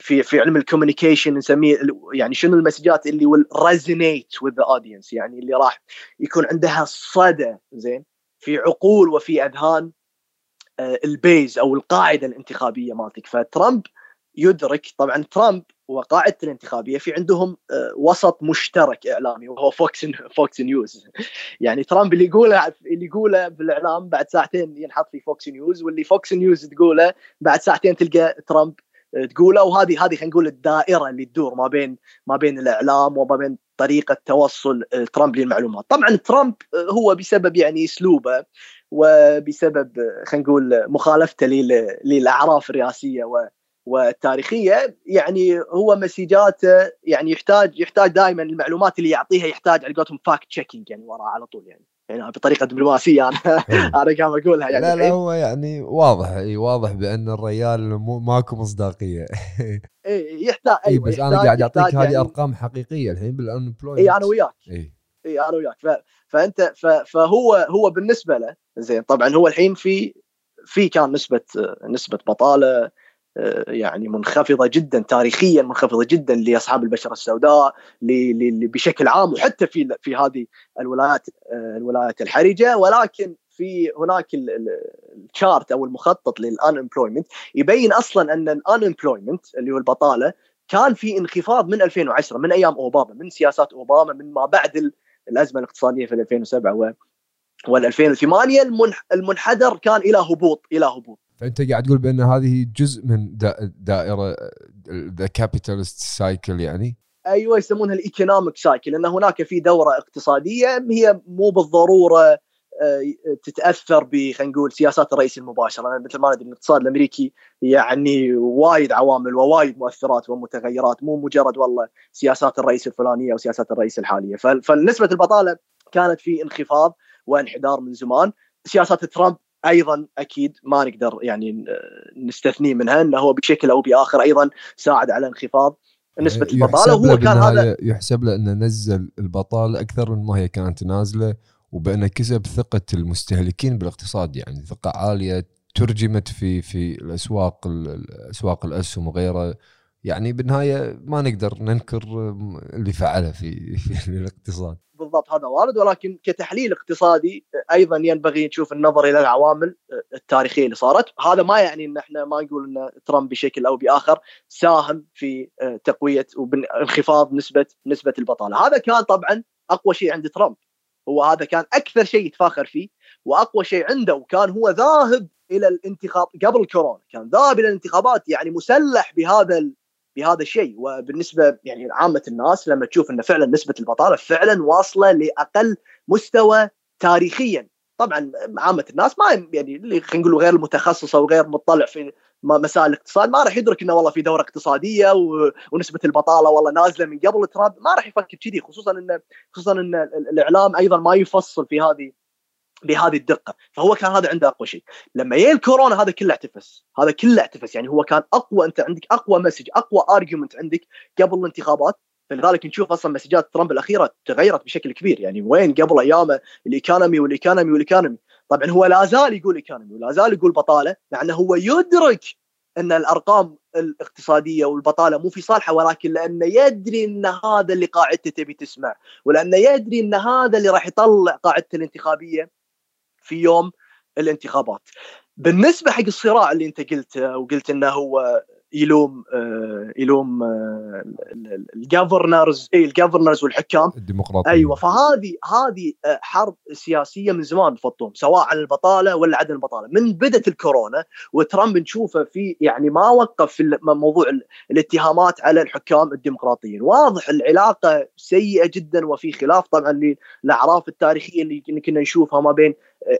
في في علم الكوميونيكيشن نسميه، يعني شنو المسجات اللي will resonate with the audience، يعني اللي راح يكون عندها صدى زين في عقول وفي اذهان البيز او القاعده الانتخابيه مالتك. فترامب يدرك، طبعا ترامب وقاعدته الانتخابيه في عندهم وسط مشترك اعلامي وهو فوكس فوكس نيوز، يعني ترامب اللي يقوله اللي يقوله بالاعلام بعد ساعتين ينحط في فوكس نيوز، واللي فوكس نيوز تقوله بعد ساعتين تلقى ترامب تقوله، وهذه هذه خلينا نقول الدائره اللي تدور ما بين ما بين الاعلام وما بين طريقه توصل ترامب للمعلومات. طبعا ترامب هو بسبب يعني اسلوبه وبسبب خلينا نقول مخالفته للاعراف الرئاسيه و والتاريخية، يعني هو مسيجاته يعني يحتاج يحتاج دائما المعلومات اللي يعطيها يحتاج على قولتهم فاكت تشيكينج، يعني وراء على طول، يعني يعني بطريقة دبلوماسية أنا أنا قام أقولها يعني. لا لا هو يعني واضح واضح بأن الرجال مو ماكو مصداقية. إيه يحتاج. أيوة بس أنا قاعد أعطيك هذه يعني أرقام حقيقية الحين بالأمبلويمنت. إيه أنا وياك. إيه إيه أنا وياك. ف فأنت ف فهو هو بالنسبة له زين، طبعا هو الحين في في كان نسبة نسبة بطالة يعني منخفضة جدا تاريخيا، منخفضة جدا لأصحاب البشرة السوداء بشكل عام، وحتى في في هذه الولايات الولايات الحرجة. ولكن في هناك الشارت أو المخطط للأنمبلويمنت يبين أصلا أن الأنمبلويمنت اللي هو البطالة كان في انخفاض من ألفين وعشرة، من أيام أوباما، من سياسات أوباما، من ما بعد الأزمة الاقتصادية في ألفين وسبعة وال2008 المنحدر كان إلى هبوط إلى هبوط. فأنت قاعد تقول بأن هذه جزء من دائرة the capitalist cycle يعني؟ أيوة، يسمونها الإيكونوميك سايكل، لأن هناك في دورة اقتصادية هي مو بالضرورة تتأثر ب خلينا نقول سياسات الرئيس المباشرة، مثل ما ندري الاقتصاد الأمريكي يعني وايد عوامل ووايد مؤثرات ومتغيرات، مو مجرد والله سياسات الرئيس الفلانية أو سياسات الرئيس الحالية. فنسبة البطالة كانت في انخفاض وانحدار من زمان. سياسات ترامب أيضا أكيد ما نقدر يعني نستثني منها، أنه هو بشكل أو بآخر أيضا ساعد على انخفاض نسبة البطالة. هو كان هذا يحسب له أنه نزل البطالة أكثر من ما هي كانت نازلة، وبأنه كسب ثقة المستهلكين بالاقتصاد، يعني ثقة عالية ترجمت في في الأسواق الأسواق الأسهم وغيرها. يعني بالنهاية ما نقدر ننكر اللي فعله في, في الاقتصاد. بالضبط، هذا وارد، ولكن كتحليل اقتصادي أيضا ينبغي نشوف النظر إلى العوامل التاريخية اللي صارت. هذا ما يعني إن إحنا ما نقول إن ترامب بشكل أو بآخر ساهم في تقوية وانخفاض نسبة نسبة البطالة. هذا كان طبعا أقوى شيء عند ترامب، هو هذا كان أكثر شيء يتفاخر فيه وأقوى شيء عنده، وكان هو ذاهب إلى الانتخاب قبل كورونا، كان ذاهب إلى الانتخابات يعني مسلح بهذا ال... بهذا الشيء. وبالنسبة يعني عامة الناس لما تشوف أن فعلا نسبة البطالة فعلا واصلة لأقل مستوى تاريخيا، طبعا عامة الناس ما يعني اللي خلينا نقول غير المتخصصة وغير مطلع في مسائل الاقتصاد ما راح يدرك أنه والله في دورة اقتصادية ونسبة البطالة والله نازلة من قبل ترامب، ما راح يفكر كذي، خصوصا أن خصوصا أن الإعلام أيضا ما يفصل في هذه بهذه الدقة. فهو كان هذا عنده أقوى شيء. لما يجي الكورونا هذا كله اعتفس، هذا كله اعتفس، يعني هو كان أقوى، أنت عندك أقوى مسج، أقوى أرجيومنت عندك قبل الانتخابات. فلذلك نشوف أصلا مسجات ترامب الأخيرة تغيرت بشكل كبير، يعني وين قبل أيامه الإيكانومي والإيكانومي والإيكانومي، طبعا هو لا زال يقول إيكانومي ولا زال يقول بطالة، مع أنه هو يدرك أن الأرقام الاقتصادية والبطالة مو في صالحة، ولكن لأنه يدري أن هذا اللي قاعدته تبي تسمع، ولأنه يدري أن هذا اللي راح يطلع قاعدته الانتخابية في يوم الانتخابات. بالنسبة حق الصراع اللي انت قلته، وقلت انه هو يلوم آه يلوم آه الجوفرنرز اي الجوفرنرز والحكام الديمقراطيين، ايوه، فهذه هذه حرب سياسية من زمان فطوم، سواء عن البطالة ولا عدم البطالة، من بدت الكورونا. وترامب نشوفه في يعني ما وقف في موضوع الاتهامات على الحكام الديمقراطيين، واضح العلاقة سيئة جدا، وفي خلاف طبعا للأعراف التاريخية اللي كنا نشوفها ما بين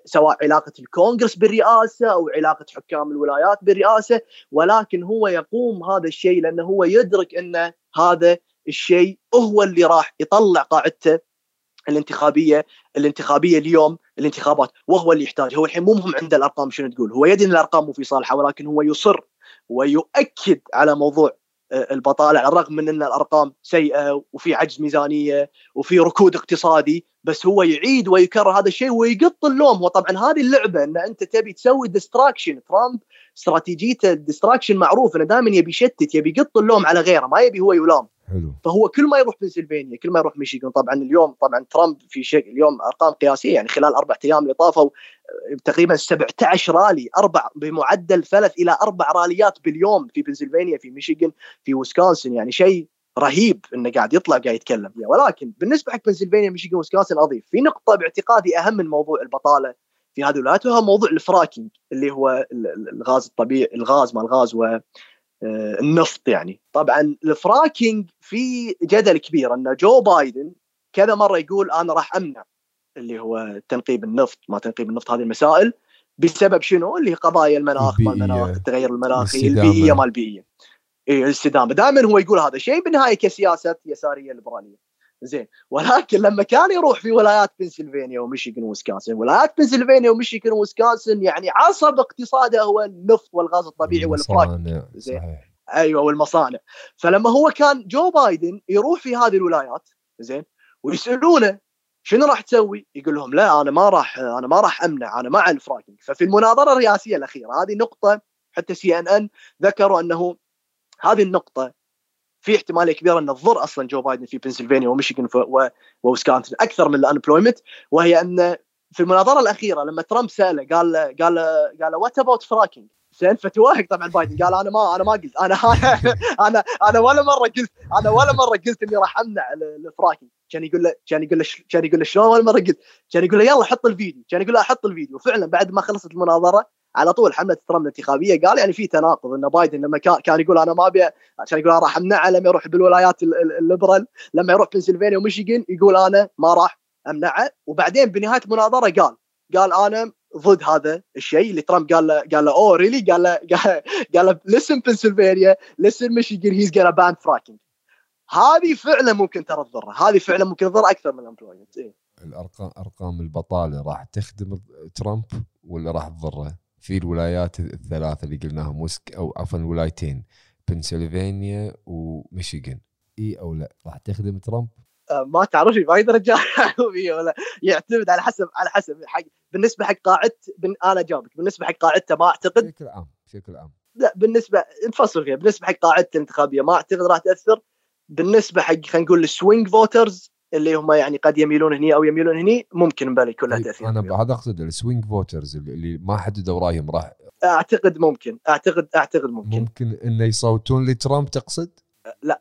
سواء علاقة الكونغرس بالرئاسة أو علاقة حكام الولايات بالرئاسة. ولكن هو يقوم هذا الشيء لأنه هو يدرك أن هذا الشيء هو اللي راح يطلع قاعدته الانتخابية الانتخابية اليوم الانتخابات، وهو اللي يحتاج. هو الحين مو مهم عنده الأرقام شنو تقول، هو يدري الأرقام مو في صالحة، ولكن هو يصر ويؤكد على موضوع البطالة، على الرغم من أن الأرقام سيئة وفي عجز ميزانية وفي ركود اقتصادي، بس هو يعيد ويكرر هذا الشيء ويقط اللوم. وطبعا هذه اللعبة أن أنت تبي تسوي ديستراكشن. ترامب استراتيجيته الديستراكشن معروف أنه دائما يبي يشتت، يبي يقط اللوم على غيره، ما يبي هو يلام. حلو. فهو كل ما يروح بنسلفانيا، كل ما يروح ميشيغان، طبعا اليوم طبعا ترامب في شكل اليوم أرقام قياسية، يعني خلال أربع أيام اللي طافوا تقريبا سبعة عشر رالي، أربع بمعدل ثلاث إلى أربع راليات باليوم في بنسلفانيا، في ميشيغان، في ويسكونسن، يعني شيء رهيب إنه قاعد يطلع قاعد يتكلم. ولكن بالنسبة حق بنسلفانيا، ميشيغان، ويسكونسن، أضيف في نقطة باعتقادي أهم من موضوع البطالة في هذه الولايات، وهو موضوع الفراكينج اللي هو الغاز الطبيعي، الغاز ما الغاز و النفط. يعني طبعا الفراكينج في جدل كبير، ان جو بايدن كذا مره يقول انا راح امنع اللي هو تنقيب النفط، ما تنقيب النفط، هذه المسائل بسبب شنو اللي قضايا المناخ، ما المناخ، التغير المناخي، البيئيه ما البيئيه، اي الاستدامه، دائما هو يقول هذا الشيء بالنهايه كسياسه يساريه ليبراليه. زين، ولكن لما كان يروح في ولايات بنسلفانيا وميشيغان وويسكونسن، ولايات بنسلفانيا وميشيغان وويسكونسن يعني عصب اقتصاده هو النفط والغاز الطبيعي والفراكينج، زين، ايوه، والمصانع. فلما هو كان جو بايدن يروح في هذه الولايات، زين، ويسالونه شنو راح تسوي، يقول لهم لا انا ما راح انا ما راح امنع، انا مع الفراكينج. ففي المناظره الرئاسيه الاخيره، هذه نقطه حتى سي إن إن ذكروا انه هذه النقطه في احتمالية كبيرة أن الضر أصلا جو بايدن في بنسلفانيا وميشيغان وويسكونسن أكثر من الأنبلويمنت. وهي أن في المناظرة الأخيرة لما ترامب سأله قال له قال له قال له وات أباوت فراكينج، زين. فتواهق طبعا بايدن قال انا ما انا ما قلت انا انا انا ولا مره قلت انا ولا مره قلت اني راح امنع الافراكي. كان يقول له كان يقول له كان يقول له شلون ولا مره قلت؟ كان يقول له يلا حط الفيديو، كان يقول له احط الفيديو. فعلا بعد ما خلصت المناظره على طول حمله ترامب الانتخابيه قال يعني في تناقض، ان بايدن لما كان يقول انا ما ابي، كان يقول انا راح امنعه لما يروح بالولايات الليبرال، لما يروح بنسلفانيا وميشيغان يقول انا ما راح امنعه، وبعدين بنهايه المناظره قال قال انا ضد هذا الشيء اللي ترامب قال له قال له اوه ريلي قال له قال له لسن بنسلفانيا لسن ميشيغان هيز جونا بان فراكينج. هذه فعلا ممكن ترى تضرها، هذه فعلا ممكن تضر اكثر من الامبلويمنت. إيه؟ الارقام ارقام البطاله راح تخدم ترامب ولا راح تضره؟ في الولايات الثلاثه اللي قلناهم وسك او عفوا الولايتين بنسلفانيا وميشيغان، اي او لا راح تخدم ترامب؟ ما تعرفش بايدن رجال ولا يعتمد على حسب على حسب حق بالنسبه حق قاعدته. انا جابك بالنسبه حق قاعدته ما اعتقد بشكل عام بشكل عام لا بالنسبه انفصل فيها. بالنسبه حق قاعدته الانتخابيه ما اعتقد راح تاثر. بالنسبه حق خلينا نقول السوينج فوترز اللي هم يعني قد يميلون هني او يميلون هني ممكن بالي كلها تاثير. انا بهذا اقصد السوينج فوترز اللي ما حددوا رايهم راح اعتقد ممكن اعتقد اعتقد ممكن ممكن انه يصوتون لترامب. تقصد؟ لا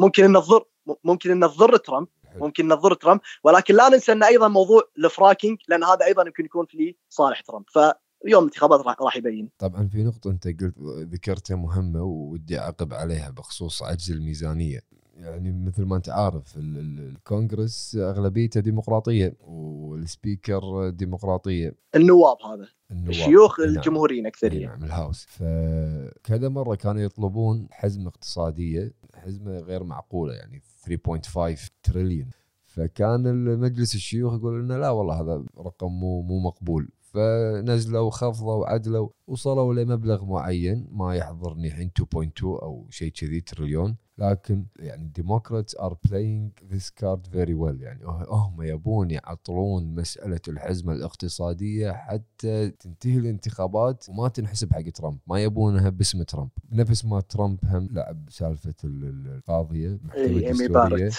ممكن انه تضر ممكن انه تضر ترامب ممكن انه تضر ترامب، ولكن لا ننسى انه ايضا موضوع الفراكينج لان هذا ايضا يمكن يكون في صالح ترامب، فيوم الانتخابات راح راح يبين. طبعا في نقطه انت قلت ذكرتها مهمه ودي اعقب عليها بخصوص عجز الميزانيه. يعني مثل ما انت عارف الكونغرس اغلبيته ديمقراطيه والسبيكر ديمقراطيه، النواب هذا النواب. شيوخ الجمهوريين نعم. اكثريه نعم الهاوس. فكذا مره كانوا يطلبون حزمه اقتصاديه، حزمه غير معقوله يعني ثلاثة فاصلة خمسة تريليون، فكان المجلس الشيوخ يقول لنا لا والله هذا رقم مو مو مقبول، فنزلوا وخفضوا وعدلوا وصلوا لمبلغ معين ما يحضرني الحين اثنين فاصلة اثنين او شيء كذي تريليون. لكن يعني الديمقراطس ار بلاينج ذيس كارد فيري ويل، يعني هم يبون يعطلون مساله الحزمه الاقتصاديه حتى تنتهي الانتخابات وما تنحسب حق ترامب، ما يبونها باسم ترامب. نفس ما ترامب هم لعب سالفه القاضيه محكمه السوريه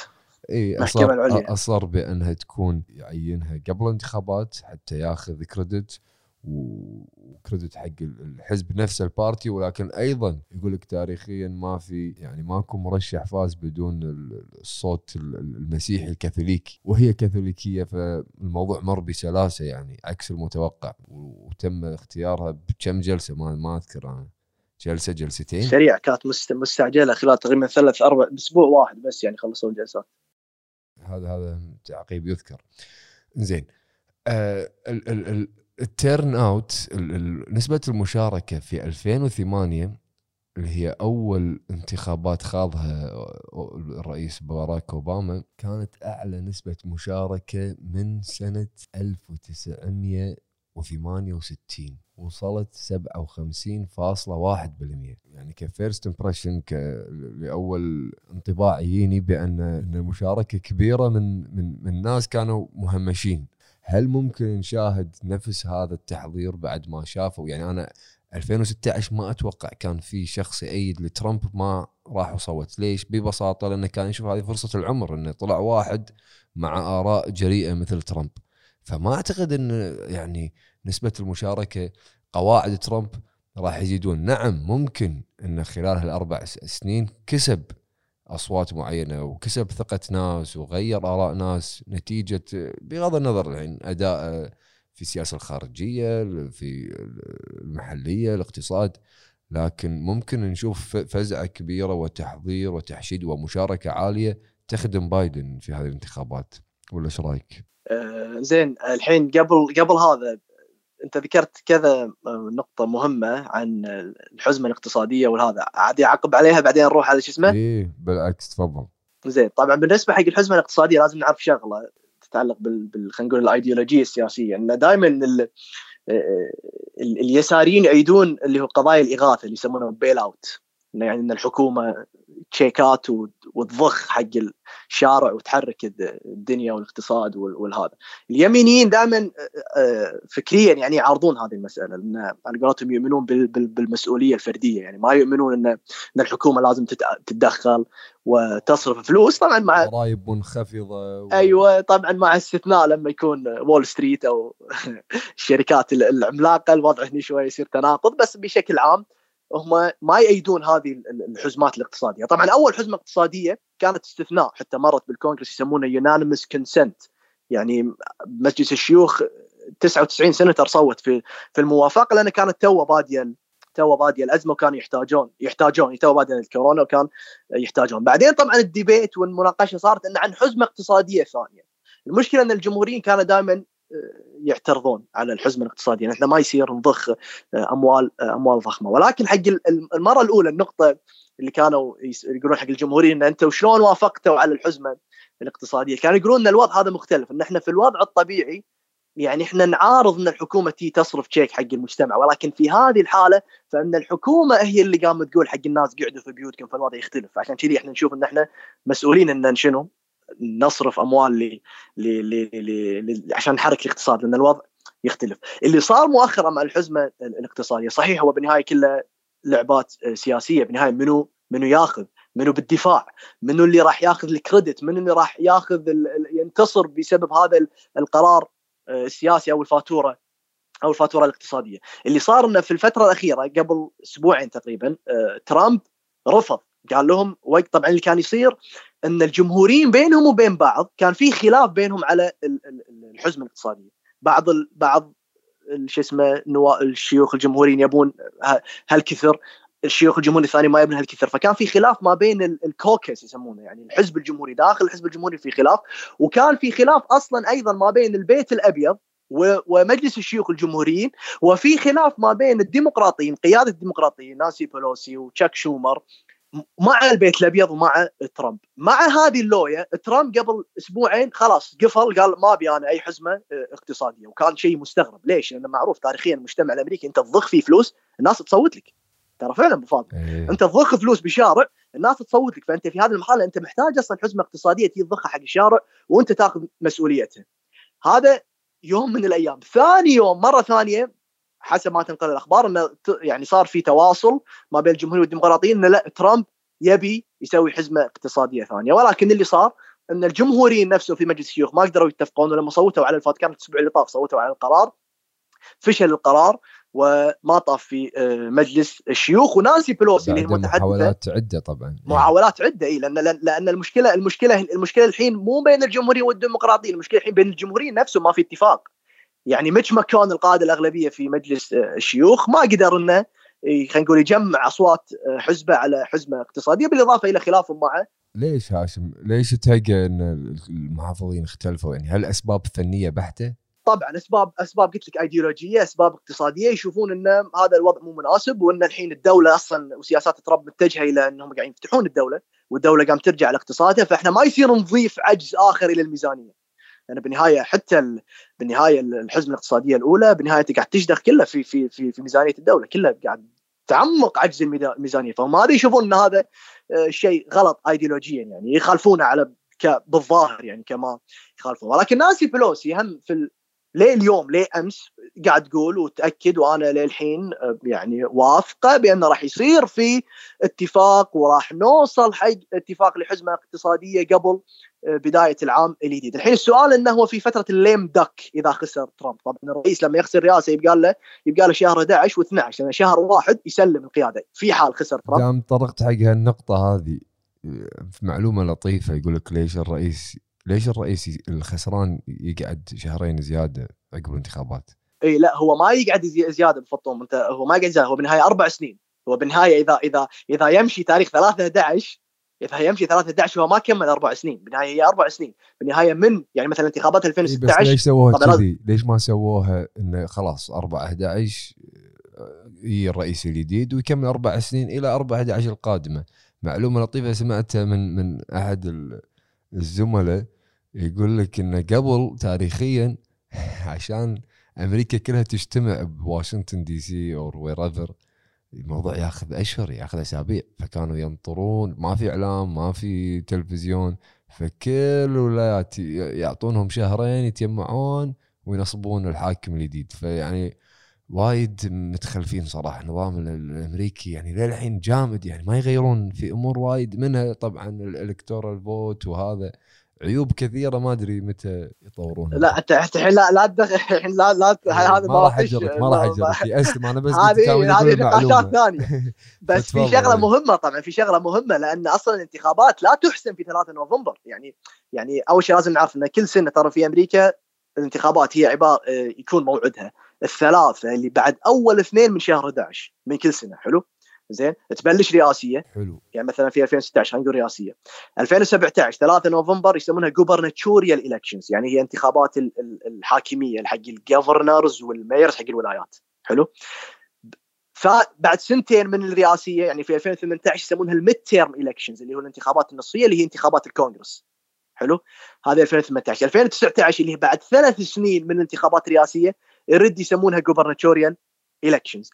اي أصر, أصر بأنها تكون يعينها قبل الانتخابات حتى ياخذ كريدت وكريدت حق الحزب نفسه البارتي، ولكن أيضا يقولك تاريخيا ما في يعني ماكو مرشح فاز بدون الصوت المسيحي الكاثوليكي، وهي كاثوليكية فالموضوع مر بسلاسة يعني عكس المتوقع، وتم اختيارها بكم جلسة ما ما أذكر أنا جلسة جلستين سريع كانت مستعجلة خلال تقريبا ثلاث أربع أسبوع واحد بس يعني خلصوا الجلسات. هذا هذا تعقيب يذكر. زين آه ال ال ال التيرن اوت ال ال نسبة المشاركة في ألفين وثمانية اللي هي أول انتخابات خاضها الرئيس باراك أوباما كانت أعلى نسبة مشاركة من سنة ألف وتسعمائة وثمانية وستين، وصلت سبعة وخمسين فاصلة واحد بالمئة. يعني كفيرست امبريشن كأول انطباع يجيني بأن المشاركة كبيرة من من من الناس كانوا مهمشين. هل ممكن نشاهد نفس هذا التحضير بعد ما شافوا؟ يعني أنا ألفين وستة عشر ما أتوقع كان في شخص يأيد لترامب ما راح وصوت. ليش؟ ببساطة لأنه كان يشوف هذه فرصة العمر إنه طلع واحد مع آراء جريئة مثل ترامب. فما أعتقد أن يعني نسبة المشاركة قواعد ترامب راح يزيدون. نعم ممكن أن خلال هالأربع سنين كسب أصوات معينة وكسب ثقة ناس وغير آراء ناس نتيجة بغض النظر الحين أداء في السياسة الخارجية في المحلية الاقتصاد، لكن ممكن نشوف فزعة كبيرة وتحضير وتحشيد ومشاركة عالية تخدم بايدن في هذه الانتخابات، ولا ايش رايك؟ آه زين الحين قبل قبل هذا انت ذكرت كذا نقطه مهمه عن الحزمه الاقتصاديه والهذا، عادي اعقب عليها بعدين نروح على شو اسمه؟ ايه بالعكس تفضل. زين طبعا بالنسبه حق الحزمه الاقتصاديه لازم نعرف شغله تتعلق بال خلينا نقول الايديولوجيه السياسيه، ان دائما اليساريين يعيدون اللي هو قضايا الاغاثه اللي يسمونها بيل اوت يعني ان الحكومه تشيكات وتضخ حق الشارع وتحرك الدنيا والاقتصاد والهذا. اليمينيين دائما فكريا يعني يعارضون هذه المساله، لان على قولتهم يؤمنون بالمسؤوليه الفرديه، يعني ما يؤمنون ان الحكومه لازم تتدخل وتصرف فلوس، طبعا مع ضرائب منخفضه و... ايوه طبعا مع استثناء لما يكون وول ستريت او الشركات العملاقه، الوضع هنا شويه يصير تناقض، بس بشكل عام هم ما يأيدون هذه الحزمات الاقتصادية. طبعا أول حزمة اقتصادية كانت استثناء حتى مرت بالكونغرس يسمونه يونانيمس كونسنت، يعني مجلس الشيوخ تسعة وتسعين سنتر صوت في في الموافقة، لأن كانت توه بادية توه بادية الأزمة وكانوا يحتاجون يحتاجون توه بادية الكورونا وكان يحتاجون. بعدين طبعا الديبيت والمناقشة صارت إن عن حزمة اقتصادية ثانية. المشكلة أن الجمهوريين كانوا دائما يعترضون على الحزمة الاقتصادية، نحن ما يصير نضخ أموال أموال ضخمة. ولكن حق المرة الأولى النقطة اللي كانوا يقولون حق الجمهوريين أن أنتوا شلون وافقتوا على الحزمة الاقتصادية، كانوا يقولون أن الوضع هذا مختلف، أن احنا في الوضع الطبيعي يعني احنا نعارض أن الحكومة تي تصرف شيك حق المجتمع، ولكن في هذه الحالة فإن الحكومة هي اللي قامت تقول حق الناس قعدوا في بيوتكم، فالوضع يختلف. عشان كذي احنا نشوف أن احنا مسؤولين أن شنو نصرف أموال ل ل ل ل عشان نحرك الاقتصاد، لأن الوضع يختلف. اللي صار مؤخرا مع الحزمة الاقتصادية صحيح هو بالنهاية كله لعبات سياسية، بالنهاية منو منو ياخذ، منو بالدفاع، منو اللي راح ياخذ الكريدت، منو اللي راح ياخذ ينتصر بسبب هذا القرار السياسي أو الفاتورة أو الفاتورة الاقتصادية. اللي صار إنه في الفترة الأخيرة قبل أسبوعين تقريبا ترامب رفض، قال لهم وقت طبعا اللي كان يصير ان الجمهوريين بينهم وبين بعض كان في خلاف بينهم على الحزمه الاقتصاديه، بعض ال بعض شو اسمه نواب الشيوخ الجمهوريين يبون هالكثر، الشيوخ الجمهوري الثاني ما يبون هالكثر، فكان في خلاف ما بين الكوكس يسمونه، يعني الحزب الجمهوري داخل الحزب الجمهوري في خلاف، وكان في خلاف اصلا ايضا ما بين البيت الابيض ومجلس الشيوخ الجمهوريين، وفي خلاف ما بين الديمقراطيين، قياده الديمقراطيين نانسي بيلوسي وتشاك شومر مع البيت الابيض ومع ترامب. مع هذه اللوية ترامب قبل اسبوعين خلاص قفل، قال ما ابي انا اي حزمه اقتصاديه، وكان شيء مستغرب ليش، لان معروف تاريخيا المجتمع الامريكي انت تضخ فيه فلوس الناس تصوت لك، ترى فعلا ابو فاضل انت تضخ فلوس بشارع الناس تصوت لك، فانت في هذه المرحله انت محتاج اصلا حزمه اقتصاديه تضخها حق الشارع وانت تاخذ مسؤوليتها. هذا يوم من الايام، ثاني يوم مره ثانيه حسب ما تنقل الاخبار انه يعني صار في تواصل ما بين الجمهوريين والديمقراطيين انه لا ترامب يبي يسوي حزمه اقتصاديه ثانيه، ولكن اللي صار ان الجمهوريين نفسهم في مجلس الشيوخ ما قدروا يتفقون، ولما صوتوا على الفات كان الاسبوع اللي طاف صوتوا على القرار فشل القرار وما طاف في مجلس الشيوخ. ونانسي بيلوسي اللي متحدثه محاولات عده طبعا محاولات عده اي لان لان المشكله المشكله المشكله الحين مو بين الجمهوريين والديمقراطيين، المشكله الحين بين الجمهوريين نفسهم، ما في اتفاق. يعني ميتش ماكون القائد الأغلبية في مجلس الشيوخ ما قدر إنه خلينا نقول يجمع أصوات حزبه على حزمة اقتصادية، بالإضافة إلى خلافهم معه. ليش هاشم؟ ليش تلقى إن المحافظين اختلفوا؟ يعني هل أسباب فنية بحتة؟ طبعا أسباب أسباب قلت لك أيديولوجية، أسباب اقتصادية، يشوفون إن هذا الوضع مو مناسب، وإن الحين الدولة أصلا وسياسات ترامب متجهة إلى إنهم قاعدين يفتحون الدولة والدولة قام ترجع على اقتصادها، فإحنا ما يصير نضيف عجز آخر إلى الميزانية. يعني بالنهايه حتى ال... بالنهايه الحزمه الاقتصاديه الاولى بالنهايه قاعد تشدخ كلها في في في في ميزانيه الدوله، كلها قاعد تعمق عجز الميزانيه، فهم هذا يشوفون ان هذا شيء غلط ايديولوجيا، يعني يخالفونه على ك... بالظاهر يعني كما يخالفون. ولكن نانسي بيلوسي هم في ال... ليه اليوم ليه امس قاعد تقول وتاكد، وانا للحين يعني واثقه بانه راح يصير في اتفاق وراح نوصل حق اتفاق لحزمه اقتصاديه قبل بدايه العام الجديد. الحين السؤال انه هو في فتره الليم دك اذا خسر ترامب، طبعا الرئيس لما يخسر رئاسه يبقى له يبقى له شهر احد عشر واثني عشر، لان شهر واحد يسلم القياده في حال خسر ترامب. دام طرقت حق هالنقطه هذه في معلومه لطيفه، يقول لك ليش الرئيس ليش الرئيس الخسران يقعد شهرين زياده عقب الانتخابات؟ اي لا هو ما يقعد زياده بالفطوم، انت هو ما يقعد زياده، هو بالنهايه اربع سنين، هو بالنهايه اذا اذا اذا يمشي تاريخ ثلاثة أحد عشر اذا يمشي ثلاثة أحد عشر هو ما كمل اربع سنين، بالنهايه هي اربع سنين بالنهايه من يعني مثلا انتخابات ألفين وستة عشر. ليش سووها كذي؟ ليش ما سووها انه خلاص أربعة أحد عشر يجي الرئيس الجديد ويكمل اربع سنين الى أربعة أحد عشر القادمه؟ معلومه لطيفه سمعتها من من احد الزملاء، يقول لك إنه قبل تاريخيا عشان أمريكا كلها تجتمع بواشنطن دي سي أو ويراذر الموضوع ياخذ اشهر ياخذ اسابيع، فكانوا ينطرون، ما في اعلام ما في تلفزيون، فكل ولايات يعطونهم شهرين يتجمعون وينصبون الحاكم الجديد. فيعني وايد متخلفين صراحه النظام الامريكي، يعني للحين جامد، يعني ما يغيرون في امور وايد، منها طبعا الالكتورال فوت وهذا، عيوب كثيره ما ادري متى يطورونها. لا حتى الحين لا لا الحين لا لا هذا ما راح يجرك ما راح يجرك اسمع انا بس هذه نقاشات ثانيه. بس في شغله مهمه، طبعا في شغله مهمه، لان اصلا الانتخابات لا تحسم في ثلاثة نوفمبر. يعني يعني اول شيء لازم نعرف ان كل سنه ترى في امريكا الانتخابات هي عباره يكون موعدها الثلاثه اللي بعد اول اثنين من شهر أحد عشر من كل سنه. حلو زين، تبلش رئاسيه، حلو، يعني مثلا في ألفين وستة عشر خلينا نقول رئاسيه، ألفين وسبعة عشر ثلاثة نوفمبر يسمونها gubernatorial elections، يعني هي انتخابات الحاكميه حق الجفرنرز والميرز حق الولايات. حلو، فبعد سنتين من الرئاسيه يعني في ألفين وثمانية عشر يسمونها الميد تيرم elections اللي هو الانتخابات النصيه اللي هي انتخابات الكونغرس. حلو، هذا ألفين وثمانية عشر. ألفين وتسعة عشر اللي هي بعد ثلاث سنين من انتخابات رئاسيه يرد يسمونها gubernatorial elections.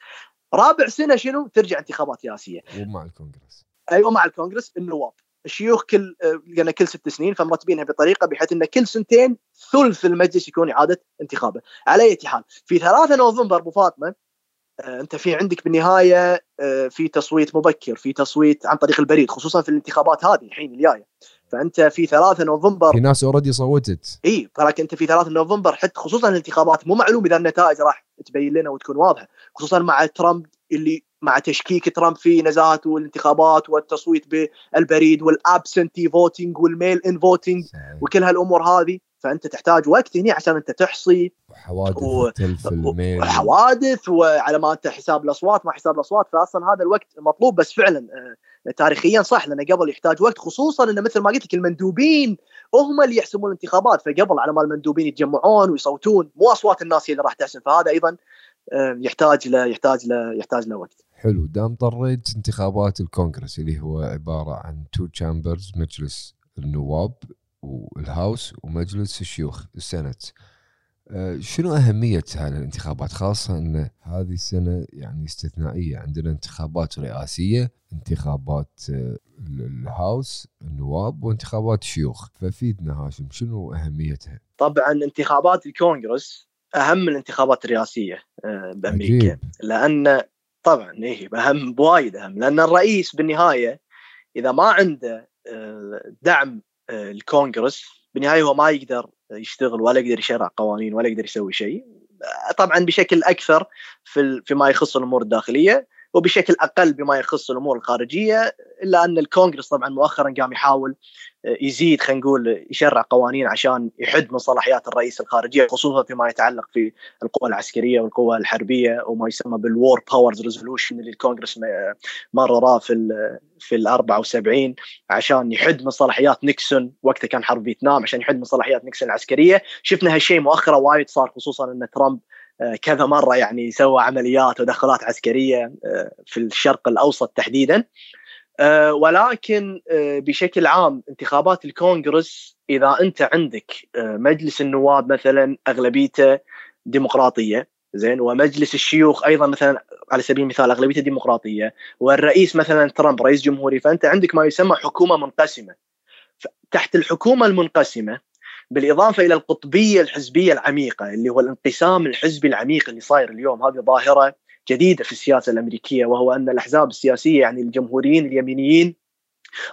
رابع سنه شنو ترجع انتخابات رئاسيه ومع الكونغرس. ايوه مع الكونغرس النواب الشيوخ كل لنا كل ست سنين، فمرتبينها بطريقه بحيث ان كل سنتين ثلث المجلس يكون اعاده انتخابه. على اي حال في ثلاثة نوفمبر ابو فاطمه انت في عندك بالنهايه في تصويت مبكر، في تصويت عن طريق البريد، خصوصا في الانتخابات هذه الحين الجايه. فانت في ثلاثة نوفمبر في ناس اوريدي صوتت، اي تراك انت في ثلاثة نوفمبر حتى خصوصا الانتخابات مو معلوم اذا النتائج راح تبين لنا وتكون واضحه، خصوصا مع ترامب اللي مع تشكيك ترامب في نزاهه والانتخابات والتصويت بالبريد والابسنتي فوتينج والميل ان فوتينج وكل هالامور هذه. فانت تحتاج وقت هنا عشان انت تحصي وحوادث و... تلف الميل وحوادث، وعلى ما انت حساب الاصوات ما حساب الاصوات. فاصلا هذا الوقت مطلوب، بس فعلا تاريخيا صح لانه قبل يحتاج وقت، خصوصا انه مثل ما قلت لك المندوبين هم اللي يحسمون الانتخابات، فقبل على ما المندوبين يتجمعون ويصوتون مو اصوات الناس هي اللي راح تحسم. فهذا ايضا يحتاج له يحتاج له يحتاج له وقت. حلو، دام طريت انتخابات الكونغرس اللي هو عباره عن تو تشامبرز، مجلس النواب والهاوس ومجلس الشيوخ السنت، أه شنو أهمية هذه الانتخابات، خاصة أن هذه السنة يعني استثنائية، عندنا انتخابات رئاسية، انتخابات الهاوس النواب، وانتخابات الشيوخ، ففيدنا هاشم شنو أهميتها؟ طبعا انتخابات الكونغرس أهم من الانتخابات الرئاسية بأمريكا. عجيب. لأن طبعا إيه أهم بوايد أهم، لأن الرئيس بالنهاية إذا ما عنده دعم الكونغرس بالنهايه هو ما يقدر يشتغل ولا يقدر يشرع قوانين ولا يقدر يسوي شيء، طبعا بشكل اكثر في فيما يخص الامور الداخليه وبشكل اقل بما يخص الامور الخارجيه. الا ان الكونغرس طبعا مؤخرا قام يحاول يزيد خلينا نقول يشرع قوانين عشان يحد من صلاحيات الرئيس الخارجيه، خصوصا فيما يتعلق في القوى العسكريه والقوى الحربيه وما يسمى بالوار باورز ريزولوشن اللي الكونغرس مرراه في في الأربعة وسبعين عشان يحد من صلاحيات نيكسون، وقتها كان حرب فيتنام، عشان يحد من صلاحيات نيكسون العسكريه. شفنا هالشيء مؤخرا وايد صار، خصوصا ان ترامب كذا مرة يعني سوى عمليات ودخلات عسكرية في الشرق الأوسط تحديدا. ولكن بشكل عام انتخابات الكونغرس إذا أنت عندك مجلس النواب مثلا أغلبيته ديمقراطية زين، ومجلس الشيوخ أيضا مثلا على سبيل المثال أغلبيته ديمقراطية، والرئيس مثلا ترامب رئيس جمهوري، فأنت عندك ما يسمى حكومة منقسمة. تحت الحكومة المنقسمة بالإضافة إلى القطبية الحزبية العميقة اللي هو الانقسام الحزبي العميق اللي صاير اليوم، هذه ظاهرة جديدة في السياسة الأمريكية، وهو أن الأحزاب السياسية يعني الجمهوريين اليمينيين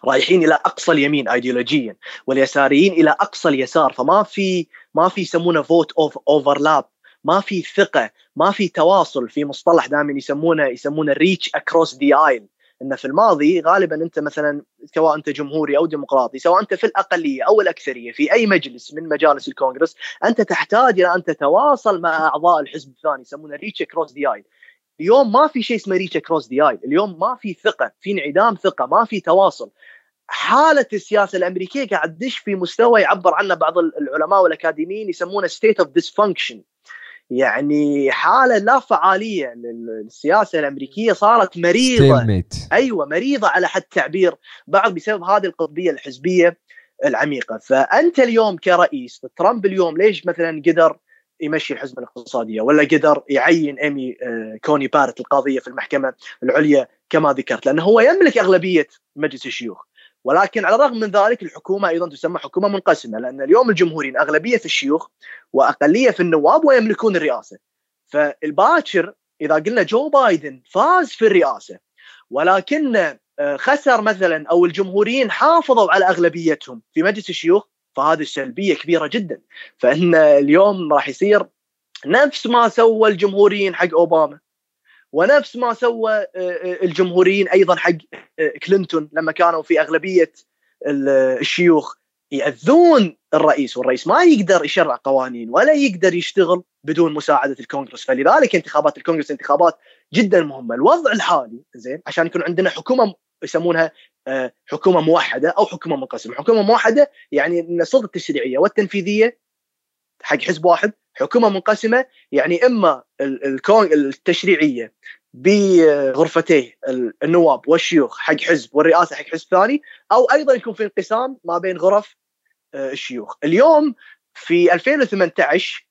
رايحين إلى أقصى اليمين أيديولوجيا، واليساريين إلى أقصى اليسار، فما في ما في يسمونه فوت أوف أوفرلاب، ما في ثقة، ما في تواصل، في مصطلح دائما يسمونه يسمونه ريتش أكروس دي آيل. إن في الماضي غالبا أنت مثلا سواء أنت جمهوري أو ديمقراطي، سواء أنت في الأقلية أو الأكثرية في أي مجلس من مجالس الكونغرس، أنت تحتاج إلى أن تتواصل مع أعضاء الحزب الثاني يسمونه ريتش كروس دي آيل. اليوم ما في شيء اسمه ريتش كروس دي آيل، اليوم ما في ثقة، في انعدام ثقة، ما في تواصل. حالة السياسة الأمريكية قاعد تدش في مستوى يعبر عنه بعض العلماء والأكاديميين يسمونه state of dysfunction، يعني حالة لا فعالية للسياسة الأمريكية، صارت مريضة. أيوة مريضة على حد تعبير بعض بسبب هذه القطبية الحزبية العميقة. فأنت اليوم كرئيس ترامب اليوم ليش مثلا قدر يمشي الحزمة الاقتصادية، ولا قدر يعين إيمي كوني بارت القاضية في المحكمة العليا كما ذكرت، لأنه هو يملك أغلبية مجلس الشيوخ. ولكن على الرغم من ذلك الحكومة أيضا تسمى حكومة منقسمة، لأن اليوم الجمهوريين أغلبية في الشيوخ وأقلية في النواب ويملكون الرئاسة. فالباكر إذا قلنا جو بايدن فاز في الرئاسة ولكن خسر مثلا أو الجمهوريين حافظوا على أغلبيتهم في مجلس الشيوخ، فهذه سلبية كبيرة جدا. فإن اليوم راح يصير نفس ما سوى الجمهوريين حق أوباما، ونفس ما سوى الجمهوريين أيضا حق كلينتون لما كانوا في أغلبية الشيوخ، يأذون الرئيس والرئيس ما يقدر يشرع قوانين ولا يقدر يشتغل بدون مساعدة الكونغرس. فلذلك انتخابات الكونغرس انتخابات جدا مهمة. الوضع الحالي زين عشان يكون عندنا حكومة يسمونها حكومة موحدة أو حكومة منقسمة. حكومة موحدة يعني أن السلطة التشريعية والتنفيذية حق حزب واحد، حكومة منقسمة يعني إما التشريعية بغرفتي النواب والشيوخ حق حزب والرئاسة حق حزب ثاني، أو أيضا يكون في انقسام ما بين غرف الشيوخ. اليوم في ألفين وثمانية عشر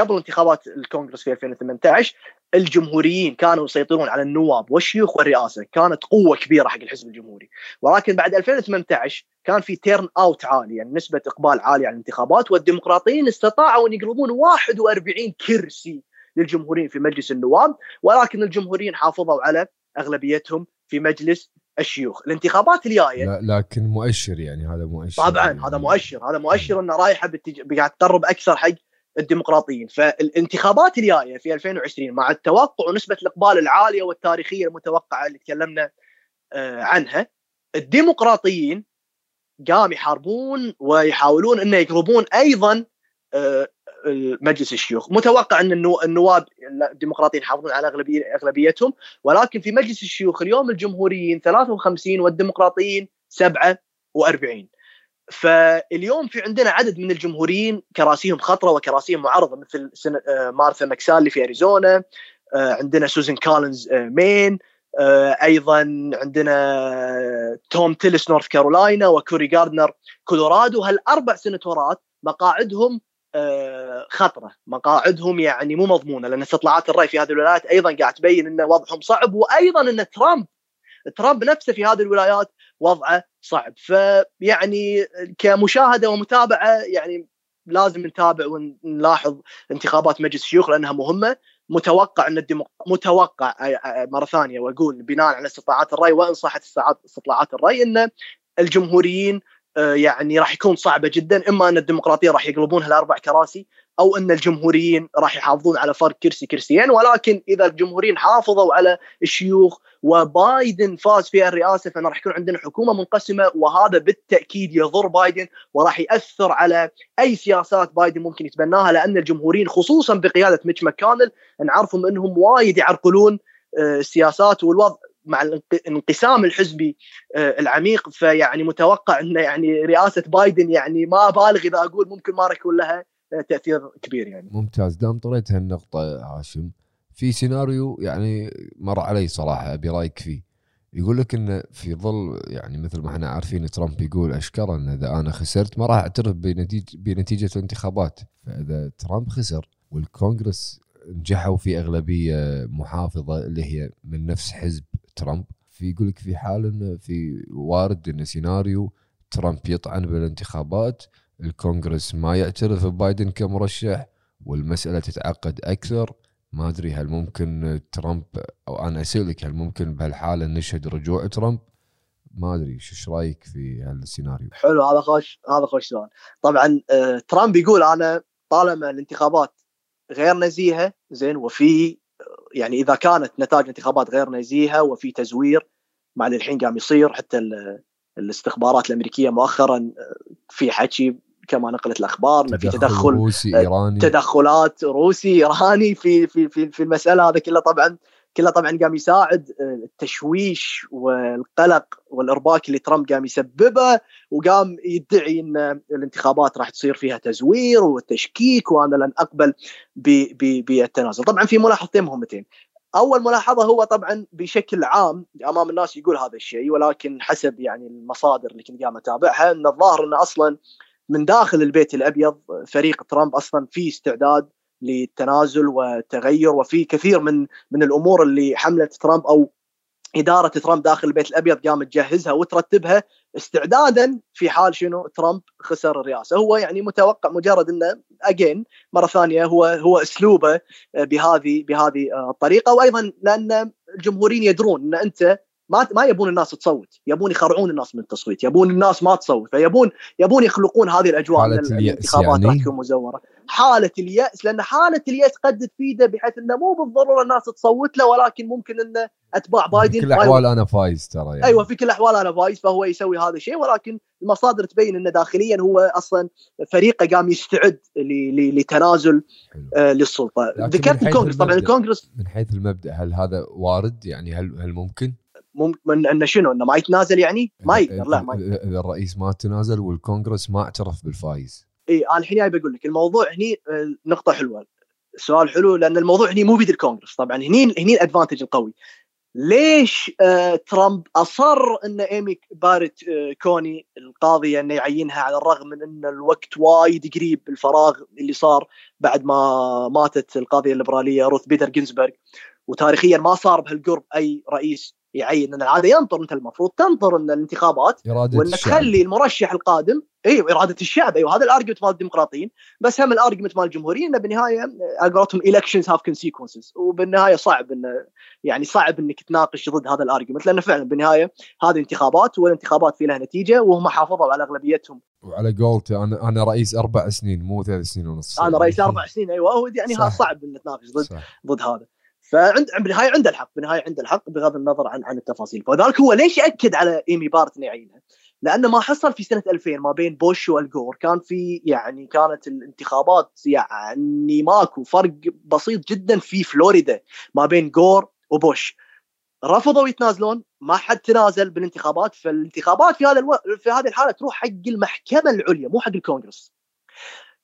قبل انتخابات الكونغرس في ألفين وثمانية عشر الجمهوريين كانوا يسيطرون على النواب والشيوخ والرئاسة، كانت قوة كبيرة حق الحزب الجمهوري. ولكن بعد ألفين وثمانية عشر كان في تيرن أوت عالي، يعني نسبة إقبال عالي على الانتخابات، والديمقراطيين استطاعوا أن يقربون واحد وأربعين كرسي للجمهوريين في مجلس النواب، ولكن الجمهوريين حافظوا على أغلبيتهم في مجلس الشيوخ. الانتخابات الجايه لكن مؤشر، يعني هذا مؤشر طبعا يعني هذا مؤشر هذا مؤشر انه رايحه قاعد تقرب اكثر حق الديمقراطيين. فالانتخابات الجايه في ألفين وعشرين مع التوقع ونسبه الاقبال العاليه والتاريخيه المتوقعه اللي تكلمنا عنها، الديمقراطيين قام يحاربون ويحاولون انه يقربون ايضا مجلس الشيوخ. متوقع ان النواب الديمقراطيين يحافظون على اغلبيتهم، ولكن في مجلس الشيوخ اليوم الجمهوريين ثلاثة وخمسين والديمقراطيين سبعة وأربعين. فاليوم في عندنا عدد من الجمهوريين كراسيهم خطره وكراسيهم معارضه، مثل مارثا ماكسالي في اريزونا، عندنا سوزان كالينز مين، ايضا عندنا توم تيلس نورث كارولينا، وكوري غاردنر كولورادو. هالاربع سنتورات مقاعدهم خطرة، مقاعدهم يعني مو مضمونة، لأن استطلاعات الرأي في هذه الولايات أيضا قاعد تبين أن وضعهم صعب، وأيضا أن ترامب ترامب نفسه في هذه الولايات وضعه صعب. فيعني كمشاهدة ومتابعة يعني لازم نتابع ونلاحظ انتخابات مجلس الشيوخ لأنها مهمة. متوقع أن الديمق... متوقع مرة ثانية وأقول بناء على استطلاعات الرأي، وإن صحت استطلاعات الرأي، أن الجمهوريين يعني راح يكون صعبة جدا، إما أن الديمقراطيين راح يقلبون هالأربع كراسي، أو أن الجمهوريين راح يحافظون على فرق كرسي كرسيين. ولكن إذا الجمهوريين حافظوا على الشيوخ وبايدن فاز في الرئاسة، فأنا راح يكون عندنا حكومة منقسمة، وهذا بالتأكيد يضر بايدن وراح يأثر على أي سياسات بايدن ممكن يتبناها، لأن الجمهوريين خصوصا بقيادة ميتش ماكونل نعرفهم أنهم وايد يعرقلون السياسات والوضع مع الانقسام الحزبي العميق. فيعني متوقع أن يعني رئاسة بايدن يعني ما بالغ إذا أقول ممكن ما يكون لها تأثير كبير. يعني ممتاز، دام طريت هالنقطة هاشم، في سيناريو يعني مر علي صراحة أبي رأيك فيه. يقول لك أن في ظل يعني مثل ما احنا عارفين ترامب يقول أشكرا أن إذا أنا خسرت ما راح أعترف بنتيجة بنتيجة الانتخابات. فإذا ترامب خسر والكونغرس نجحوا في أغلبية محافظة اللي هي من نفس حزب ترامب، في يقولك في حال إن في وارد إن سيناريو ترامب يطعن بالانتخابات، الكونغرس ما يعترف ببايدن كمرشح والمسألة تتعقد أكثر. ما أدري هل ممكن ترامب، أو أنا أسألك هل ممكن بهالحالة نشهد رجوع ترامب؟ ما أدري شو رأيك في هالسيناريو؟ حلو، هذا خوش هذا خوش سؤال. طبعا ترامب يقول أنا طالما الانتخابات غير نزيهة زين، وفي يعني إذا كانت نتائج انتخابات غير نزيهة وفي تزوير مع اللي الحين قام يصير، حتى الاستخبارات الأمريكية مؤخرا في حكي كما نقلت الأخبار أن في تدخل روسي إيراني، تدخلات روسي إيراني في في في في المسألة. هذا كله طبعا كله طبعا قام يساعد التشويش والقلق والإرباك اللي ترامب قام يسببه، وقام يدعي أن الانتخابات راح تصير فيها تزوير والتشكيك، وأنا لن أقبل بالتنازل. طبعا في ملاحظتين مهمتين. أول ملاحظة، هو طبعا بشكل عام أمام الناس يقول هذا الشيء، ولكن حسب يعني المصادر اللي كنت قام أتابعها أن الظاهر أن أصلا من داخل البيت الأبيض فريق ترامب أصلا في استعداد للتنازل والتغير، وفي كثير من من الأمور اللي حملة ترامب أو إدارة ترامب داخل البيت الأبيض قامت تجهزها وترتبها استعدادا في حال شنو ترامب خسر الرئاسة. هو يعني متوقع، مجرد أنه أجين مرة ثانية هو هو أسلوبه بهذه بهذه الطريقة. وأيضا لأن الجمهوريين يدرون أن أنت ما ما يبون الناس تصوت، يبون يخرعون الناس من التصويت، يبون الناس ما تصوت، فيبون يبون يخلقون هذه الأجواء من الانتخابات يعني. راح تكون مزورة حالة اليأس، لأن حالة اليأس قد تفيده بحيث أنه مو بالضرورة الناس تصوت له، ولكن ممكن أن أتباع بايدن في كل أحوال أنا فايز ترى يعني. أيوة في كل أحوال أنا فايز، فهو يسوي هذا الشيء، ولكن المصادر تبين أنه داخليا هو أصلا فريقه قام يستعد لتنازل آه للسلطة. ذكرت الكونغرس، طبعا الكونغرس من حيث المبدأ هل هذا وارد يعني؟ هل هل ممكن ممكن أن شنو أنه ما يتنازل يعني؟ ما يقدر، لا ما يقدر. الرئيس ما تنازل والكونغرس ما اعترف بالفايز. إيه أنا الحين جاي بقول لك الموضوع هني نقطة حلوة، سؤال حلو، لأن الموضوع هني مو بيد الكونغرس طبعا، هني هني الأدفانتج القوي. ليش آه ترامب أصر أن إيمي بارت آه كوني القاضية أنه يعينها، على الرغم من أن الوقت وايد قريب الفراغ اللي صار بعد ما ماتت القاضية الليبرالية روث بيدر جينزبرغ، وتاريخيا ما صار بهالقرب أي رئيس يعين، ان العاده ينطر، انت المفروض تنطر ان الانتخابات وان تخلي المرشح القادم اي اراده الشعب. ايوه هذا الارجيومنت مال الديمقراطيين، بس هم الارجيومنت مال الجمهوريين انه بالنهايه اقراتهم elections have consequences، وبالنهايه صعب ان يعني صعب انك تناقش ضد هذا الارجيومنت، لانه فعلا بالنهايه هذه انتخابات والانتخابات في لها نتيجه، وهم حافظوا على اغلبيتهم. وعلى قولته انا انا رئيس اربع سنين مو ثلاث سنين ونص، انا رئيس اربع سنين ايوه يعني ها صعب ان تناقش ضد صح. ضد هذا، فعند بالنهايه عنده الحق، بالنهايه عنده الحق بغض النظر عن عن التفاصيل. فذلك هو ليش اكد على ايمي بارت يعينها، لانه ما حصل في سنه ألفين ما بين بوش والجور، كان في يعني كانت الانتخابات يعني ماكو فرق بسيط جدا في فلوريدا ما بين جور وبوش، رفضوا يتنازلون، ما حد تنازل بالانتخابات. فالانتخابات في هذا الو... في هذه الحاله تروح حق المحكمه العليا مو حق الكونغرس.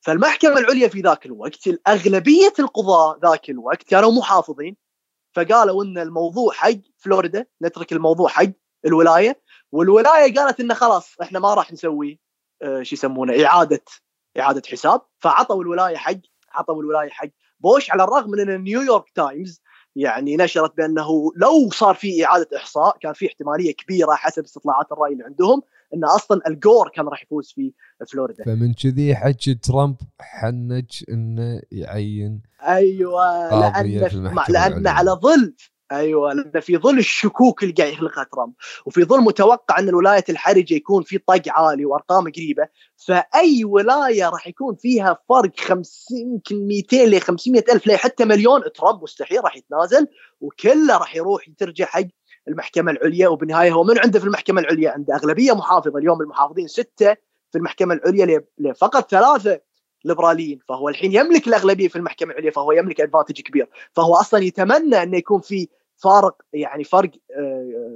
فالمحكمة العليا في ذاك الوقت الأغلبية القضاء ذاك الوقت كانوا محافظين، فقالوا إن الموضوع حق فلوريدا، نترك الموضوع حق الولاية، والولاية قالت إن خلاص إحنا ما راح نسوي اه شو يسمونه إعادة إعادة حساب، فعطوا الولاية حق عطوا الولاية حق بوش، على الرغم من إن نيويورك تايمز يعني نشرت بأنه لو صار في إعادة إحصاء كان في احتمالية كبيرة حسب استطلاعات الرأي اللي عندهم أن أصلاً الجور كان راح يفوز في فلوريدا. فمن كذي حكي ترامب حنج إنه يعين أيوة لأن لأن على ظل أيوة لأن في ظل الشكوك اللي قاعد يخلقها ترامب، وفي ظل متوقع أن الولاية الحرجة يكون في طق عالي وأرقام قريبة، فأي ولاية راح يكون فيها فرق خمسين مئتين ل خمسمائة ألف لا حتى مليون، ترامب مستحيل راح يتنازل، وكله راح يروح يترجع حق المحكمة العليا. وبالنهاية هو من عنده في المحكمة العليا عنده أغلبية محافظة، اليوم المحافظين ستة في المحكمة العليا لفقط ثلاثة ليبراليين، فهو الحين يملك الأغلبية في المحكمة العليا، فهو يملك أدفانتج كبير، فهو أصلا يتمنى أن يكون في فارق يعني فرق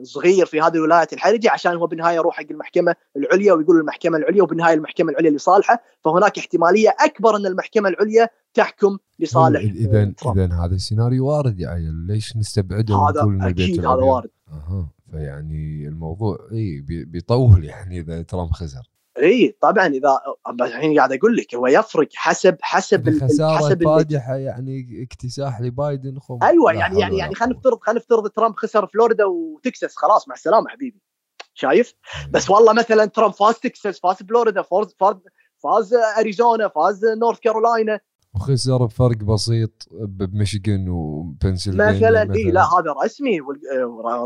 صغير في هذه الولايات الحرجة، عشان هو بالنهاية يروح حق المحكمة العليا ويقول المحكمة العليا، وبالنهاية المحكمة العليا اللي صالحة، فهناك احتمالية أكبر أن المحكمة العليا تحكم لصالح. إذن إذن هذا السيناريو وارد يعني، ليش نستبعده ونقول إنه بيت الأبيض؟ هذا وارد. أها فيعني الموضوع إيه بيطول يعني إذا ترامب خسر. إيه طبعا إذا الحين قاعد أقول لك هو يفرق حسب حسب الخسارة الفادحة يعني اكتساح لبايدن خم. أيوة يعني يعني يعني خلينا نفترض خلينا نفترض ترامب خسر فلوريدا وتكساس، خلاص مع السلامة حبيبي شايف. بس والله مثلا ترامب فاز تكساس، فاز فلوريدا، فاز فاز أريزونا، فاز نورث كارولينا، وخسر بفرق بسيط بميشيغان وبنسلفانيا مثلا. إيه لا هذا رسمي،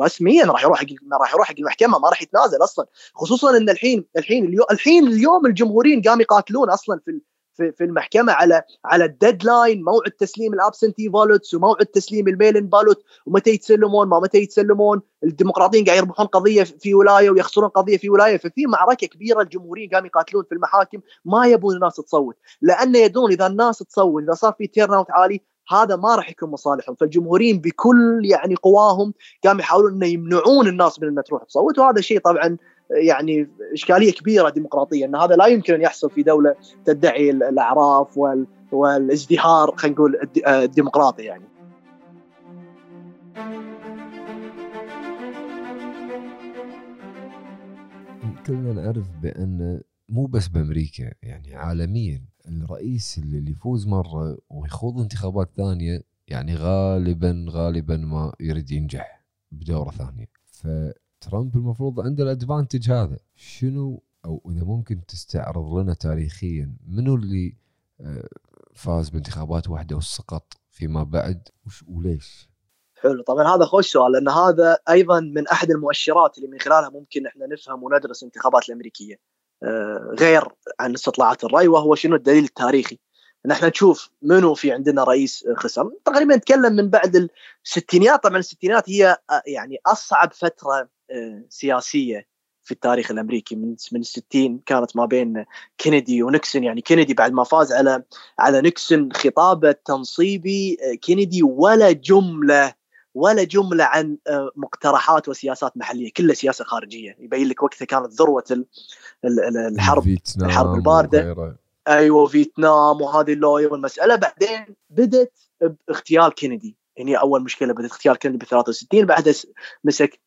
رسميا راح يروح راح يروح حق المحكمة، ما راح يتنازل أصلا، خصوصا إن الحين الحين الحين اليوم الجمهوريين قام يقاتلون أصلا في في المحكمة على على الديدلاين، موعد تسليم الابسنتي بالوتس وموعد تسليم الميلين بالوت، ومتى يتسلمون ما متى يتسلمون. الديمقراطيين قاعد يربحون قضية في ولاية ويخسرون قضية في ولاية، ففي معركة كبيرة، الجمهوريين قاموا يقاتلون في المحاكم، ما يبون الناس تصوت، لأن يدون إذا الناس تصوت إذا صار في تيرن اوت عالي هذا ما راح يكون مصالحهم. فالجمهوريين بكل يعني قواهم قاموا يحاولون إنه يمنعون الناس من أن تروح تصوت، وهذا شيء طبعا يعني إشكالية كبيرة ديمقراطية، أن هذا لا يمكن أن يحصل في دولة تدعي الأعراف وال... والازدهار خلينا نقول الديمقراطي يعني. كلنا نعرف بأن مو بس بأمريكا يعني عالميا، الرئيس اللي يفوز مرة ويخوض انتخابات ثانية يعني غالبا غالبا ما يريد ينجح بدورة ثانية. فترامب المفروض عنده الأدفانتج هذا. شنو أو إذا ممكن تستعرض لنا تاريخيا منو اللي فاز بانتخابات واحدة وسقط فيما بعد وليش؟ حلو، طبعا هذا خوش سؤال، لأن هذا أيضا من أحد المؤشرات اللي من خلالها ممكن إحنا نفهم وندرس انتخابات الأمريكية غير عن استطلاعات الرأي، وهو شنو الدليل التاريخي. نحن نشوف منو في عندنا رئيس خصم، تقريبا نتكلم من بعد الستينيات. طبعا الستينيات هي يعني أصعب فترة سياسية في التاريخ الأمريكي، من من الستين كانت ما بين كينيدي ونيكسون. يعني كينيدي بعد ما فاز على على نيكسون خطابة تنصيبي كينيدي ولا جملة ولا جملة عن مقترحات وسياسات محلية، كلها سياسة خارجية. يبين لك وقتها كانت ذروة الحرب الحرب الباردة، أيوة فيتنام وهذه اللوية والمسألة. بعدين بدت باغتيال كينيدي، يعني أول مشكلة بدت اغتيال كينيدي ب ثلاثة وستين. بعدها مسك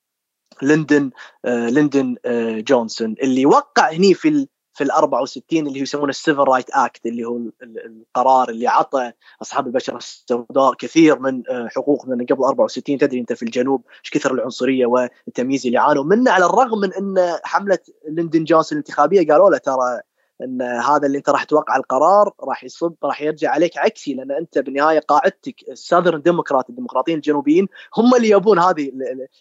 لندن آه لندن آه جونسون اللي وقع هني في ال في ال أربعة وستين اللي يسمونه السيفل رايت اكت، اللي هو القرار اللي عطى اصحاب البشره السوداء كثير من حقوقهم من قبل أربعة وستين. تدري انت في الجنوب ايش كثر العنصريه والتمييز اللي عانوا منه، على الرغم من ان حمله لندن جونسون الانتخابيه قالوا له ترى ان هذا اللي انت راح توقع القرار راح يصب راح يرجع عليك عكسي، لان انت بالنهايه قاعدتك الساذرن ديمقراط الديمقراطيين الجنوبيين هم اللي يبون هذه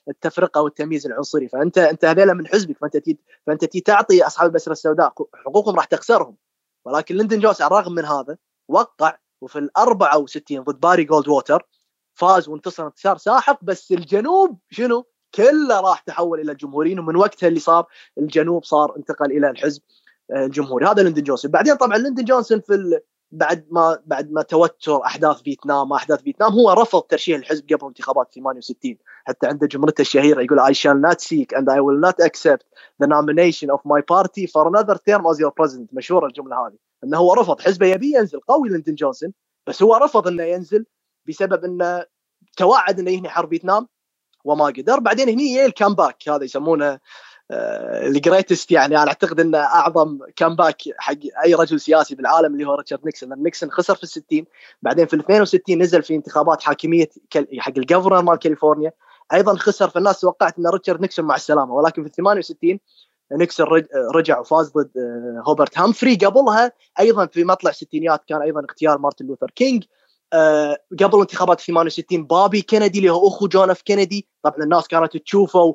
التفرقه والتمييز العنصري، فانت انت هذيلا من حزبك، فانت تي فانت تي تعطي اصحاب البشره السوداء حقوقهم راح تخسرهم. ولكن لندن جونسون على الرغم من هذا وقع، وفي ال أربعة وستين ضد باري جولد ووتر فاز وانتصر انتصار ساحق، بس الجنوب شنو كله راح تحول الى الجمهوريين، ومن وقتها اللي صار الجنوب صار انتقل الى الحزب الجمهوري. هذا لندن جونسون. بعدين طبعا لندن جونسون في ال... بعد ما بعد ما توتر احداث فيتنام احداث فيتنام هو رفض ترشيح الحزب قبل انتخابات ثمانية وستين، حتى عنده جملته الشهيره يقول I shall not seek and I will not accept the nomination of my party for another term as your president. مشهوره الجمله هذه، انه هو رفض، حزبه يبي ينزل قوي لندن جونسون، بس هو رفض انه ينزل بسبب انه توعد انه يهني حرب فيتنام وما قدر. بعدين هني يل كامباك، هذا يسمونه الجريتست، يعني انا اعتقد ان اعظم كامباك حق اي رجل سياسي بالعالم اللي هو ريتشارد نيكسون. لان نيكسون خسر في الستين، بعدين في اثنين وستين نزل في انتخابات حاكميه حق الجفرنر مال كاليفورنيا، ايضا خسر. فالناس توقعت ان ريتشارد نيكسون مع السلامه، ولكن في ثمانية وستين نيكسون رجع وفاز ضد هوبرت هامفري. قبلها ايضا في مطلع الستينيات كان ايضا اغتيال مارتن لوثر كينج. قبل انتخابات ثمانية وستين بوبي كينيدي اللي هو اخو جون اف كينيدي، طبعا الناس كانت تشوفه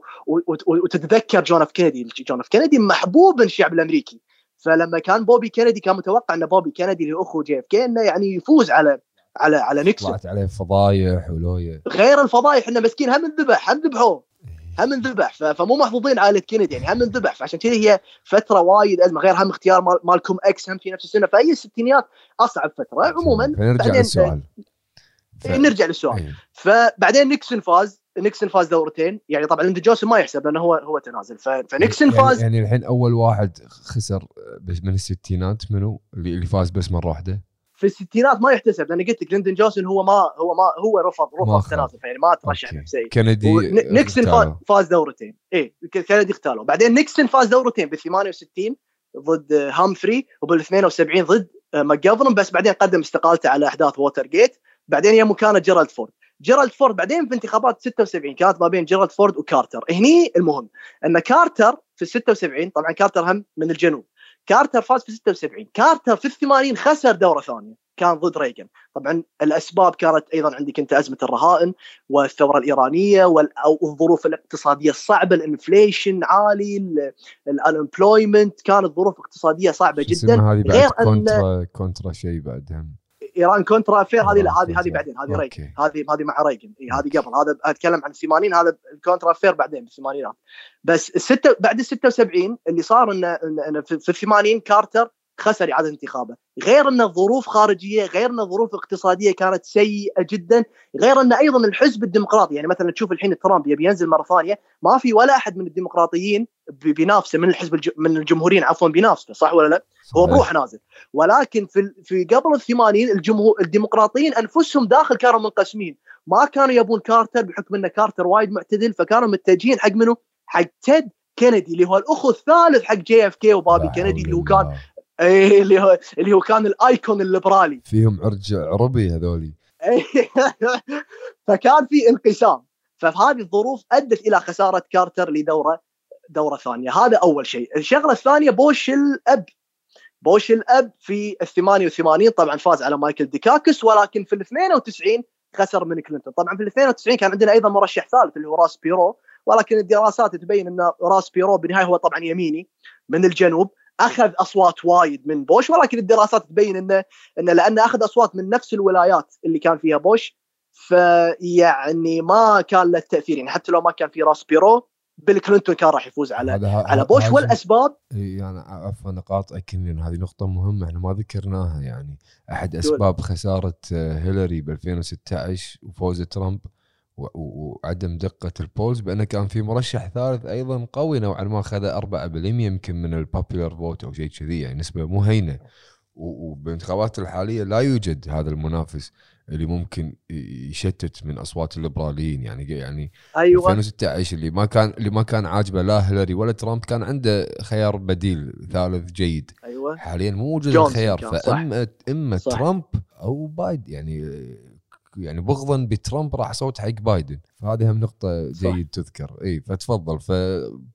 وتتذكر جون اف كينيدي. جون اف كينيدي محبوب الشعب الامريكي، فلما كان بوبي كينيدي كان متوقع ان بوبي كينيدي اللي هو اخو جي اف كي انه يعني يفوز على على على نيكسون. طلعت عليه فضايح ولويه، غير الفضايح انه مسكين هم انذبح هم ذبحوه هم انذبح فمو محظوظين عائله كينيدي، يعني هم انذبح. فعشان كذا هي فتره وايد ازمه، غير هم اختيار مال مالكوم اكس هم في نفس السنه، فهي الستينيات اصعب فتره عموما. بعدين للسؤال. ف... نرجع للسؤال أيه. فبعدين نيكسون فاز نيكسون فاز دورتين، يعني طبعا لندن جونسون ما يحسب لانه هو هو تنازل. ف... فنيكسون يعني فاز، يعني الحين اول واحد خسر من الستينات منو اللي فاز بس مره واحده في الستينات ما يحتسب، لأن قلت لك لندن جونسون هو ما هو ما هو رفض رفض تنازل، يعني ما ترشح نفسه. كندي نيكسون فاز, فاز دورتين، إيه كندي اختاله. بعدين نيكسون فاز دورتين بالثمانية وستين ضد هامفري وبال اثنين وسبعين ضد ماكجافرن، بس بعدين قدم استقالته على أحداث ووتر جيت. بعدين هي مكانة جيرالد فورد جيرالد فورد بعدين في انتخابات ستة وسبعين كانت ما بين جيرالد فورد وكارتر. هني المهم أن كارتر في ستة وسبعين، طبعا كارتر هم من الجنوب، كارتر فاز في ستة وسبعين. كارتر في الثمانين خسر دورة ثانية، كان ضد ريغان. طبعا الأسباب كانت أيضا عندك أنت أزمة الرهائن والثورة الإيرانية والظروف الاقتصادية الصعبة، الانفليشن عالي، الانمبلويمنت، كانت ظروف اقتصادية صعبة جدا. غير كونترا كونترا شيء بعدهم ايران كونترا افير، هذه هذه هذه بعدين، هذه ريغان، هذه هذه مع ريغان، اي هذه قبل، هذا اتكلم عن الثمانين، هذا الكونترا افير بعدين بالثمانينات. بس الستة بعد ستة وسبعين اللي صار انه إن في الثمانين كارتر خسر اعاده انتخابه، غير انه ظروف خارجيه، غير انه ظروف اقتصاديه كانت سيئه جدا، غير انه ايضا الحزب الديمقراطي، يعني مثلا تشوف الحين ترامب يبي ينزل مره ثانيه، ما في ولا احد من الديمقراطيين بينافسه من الحزب الج... من الجمهوريين عفوا بينافسه، صح ولا لا؟ هو بروح نازل. ولكن في في قبل الثمانين الجمهور الديمقراطيين انفسهم داخل كانوا منقسمين، ما كانوا يبون كارتر بحكم ان كارتر وايد معتدل، فكانوا متجهين حق منه حق تيد كينيدي اللي هو الاخو الثالث حق جي اف كي وبابي كينيدي اللي هو كان ايه اللي هو اللي هو كان الايكون الليبرالي فيهم عرج عربي هذولي فكان في انقسام، فهذه الظروف ادت الى خساره كارتر لدوره دوره ثانيه. هذا اول شيء. الشغله الثانيه بوش الاب بوش الاب في ثمانية وثمانين طبعا فاز على مايكل ديكاكس، ولكن في اثنين وتسعين خسر من كلينتون. طبعا في اثنين وتسعين كان عندنا ايضا مرشح ثالث اللي هو روس بيرو، ولكن الدراسات تبين ان روس بيرو بالنهايه هو طبعا يميني من الجنوب، اخذ اصوات وايد من بوش، ولكن الدراسات تبين انه انه لانه اخذ اصوات من نفس الولايات اللي كان فيها بوش، فيعني ما كان له تاثير، يعني حتى لو ما كان في روس بيرو بيل كلينتون كان راح يفوز على على بوش. والاسباب يعني عفوا نقاط اكن هذه نقطه مهمه احنا ما ذكرناها، يعني احد اسباب خساره هيلاري ب ألفين وستة عشر وفوز ترامب وعدم دقه البولز بانه كان في مرشح ثالث ايضا قوي نوعا ما، اخذ أربعة بالمئة يمكن من البوبولار فوت او شيء كذي، يعني نسبه مو هينه، وبالانتخابات الحاليه لا يوجد هذا المنافس اللي ممكن يشتت من اصوات الليبراليين. يعني يعني أيوة. ألفين وستة عشر اللي ما كان اللي ما كان عاجبه لا هيلاري ولا ترامب كان عنده خيار بديل ثالث جيد. أيوة. حاليا مو موجود الخيار، فاما اما ترامب او بايدن، يعني يعني بغضا بترامب راح صوت حق بايدن، فهذه هم نقطه جيد تذكر. اي فتفضل. ف...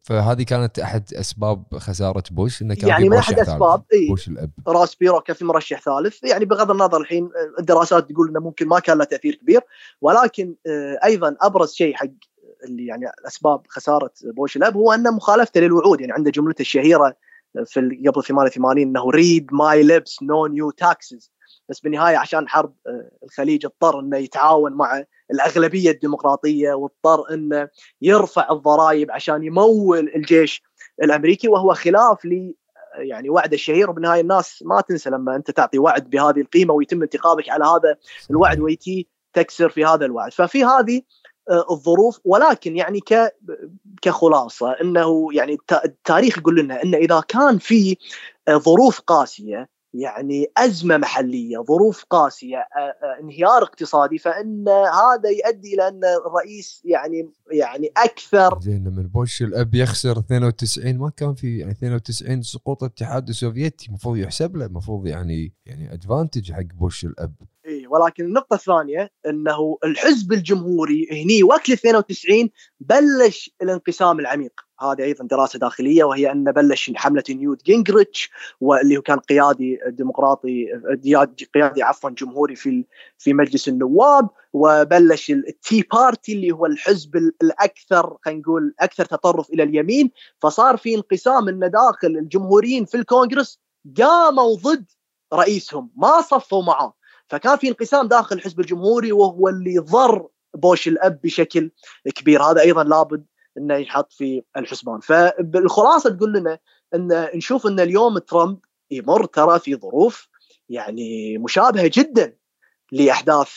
فهذه كانت احد اسباب خساره بوش، انه كان يعني من احد اسباب إيه؟ بوش الاب راس بيرو كان في مرشح ثالث، يعني بغض النظر الحين الدراسات تقول انه ممكن ما كان له تاثير كبير، ولكن ايضا ابرز شيء حق اللي يعني اسباب خساره بوش الاب هو ان مخالفته للوعود، يعني عنده جملته الشهيره في قبل ثمانية وثمانين انه ريد ماي ليبس نو نيو تاكسز، بس بالنهاية عشان حرب الخليج اضطر أنه يتعاون مع الأغلبية الديمقراطية، واضطر أنه يرفع الضرائب عشان يمول الجيش الأمريكي، وهو خلاف لي يعني وعد الشهير. وبالنهاية الناس ما تنسى لما أنت تعطي وعد بهذه القيمة ويتم انتخابك على هذا الوعد ويتي تكسر في هذا الوعد، ففي هذه الظروف. ولكن يعني كخلاصة أنه يعني التاريخ يقول لنا أنه إذا كان في ظروف قاسية، يعني أزمة محلية، ظروف قاسية، انهيار اقتصادي، فإن هذا يؤدي إلى أن الرئيس يعني يعني أكثر. زين من بوش الأب يخسر اثنين وتسعين ما كان في، يعني اثنين وتسعين سقوط الاتحاد السوفيتي مفروض يحسب له، مفروض يعني يعني أدفانتج حق بوش الأب. إيه، ولكن النقطة الثانية أنه الحزب الجمهوري هني وقت اثنين وتسعين بلش الانقسام العميق. هذه أيضا دراسة داخلية، وهي أن بلش حملة نيوت جينجريتش واللي هو كان قيادي ديمقراطي قيادي عفوا جمهوري في في مجلس النواب، وبلش التي بارتي اللي هو الحزب الأكثر خلينا نقول أكثر تطرف إلى اليمين، فصار في انقسام إن داخل الجمهوريين في الكونغرس قاموا ضد رئيسهم ما صفوا معه، فكان في انقسام داخل الحزب الجمهوري وهو اللي ضر بوش الأب بشكل كبير. هذا أيضا لابد انه يحط في الحسبان. فالخلاصه تقول لنا ان نشوف ان اليوم ترامب يمر ترى في ظروف يعني مشابهه جدا لاحداث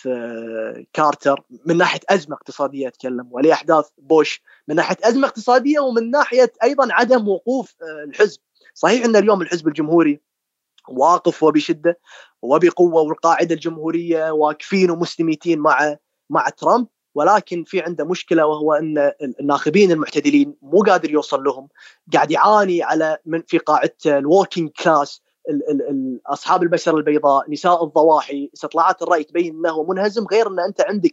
كارتر من ناحيه ازمه اقتصاديه اتكلم، ولاحداث بوش من ناحيه ازمه اقتصاديه، ومن ناحيه ايضا عدم وقوف الحزب. صحيح ان اليوم الحزب الجمهوري واقف وبشده وبقوه، والقاعده الجمهوريه واقفين ومستميتين مع مع ترامب، ولكن في عنده مشكلة وهو أن الناخبين المعتدلين مو قادر يوصل لهم، قاعد يعاني على من في قاعدة الووركينج كلاس، أصحاب البشرة البيضاء، نساء الضواحي. استطلاعات الرأي تبين أنه منهزم، غير أن أنت عندك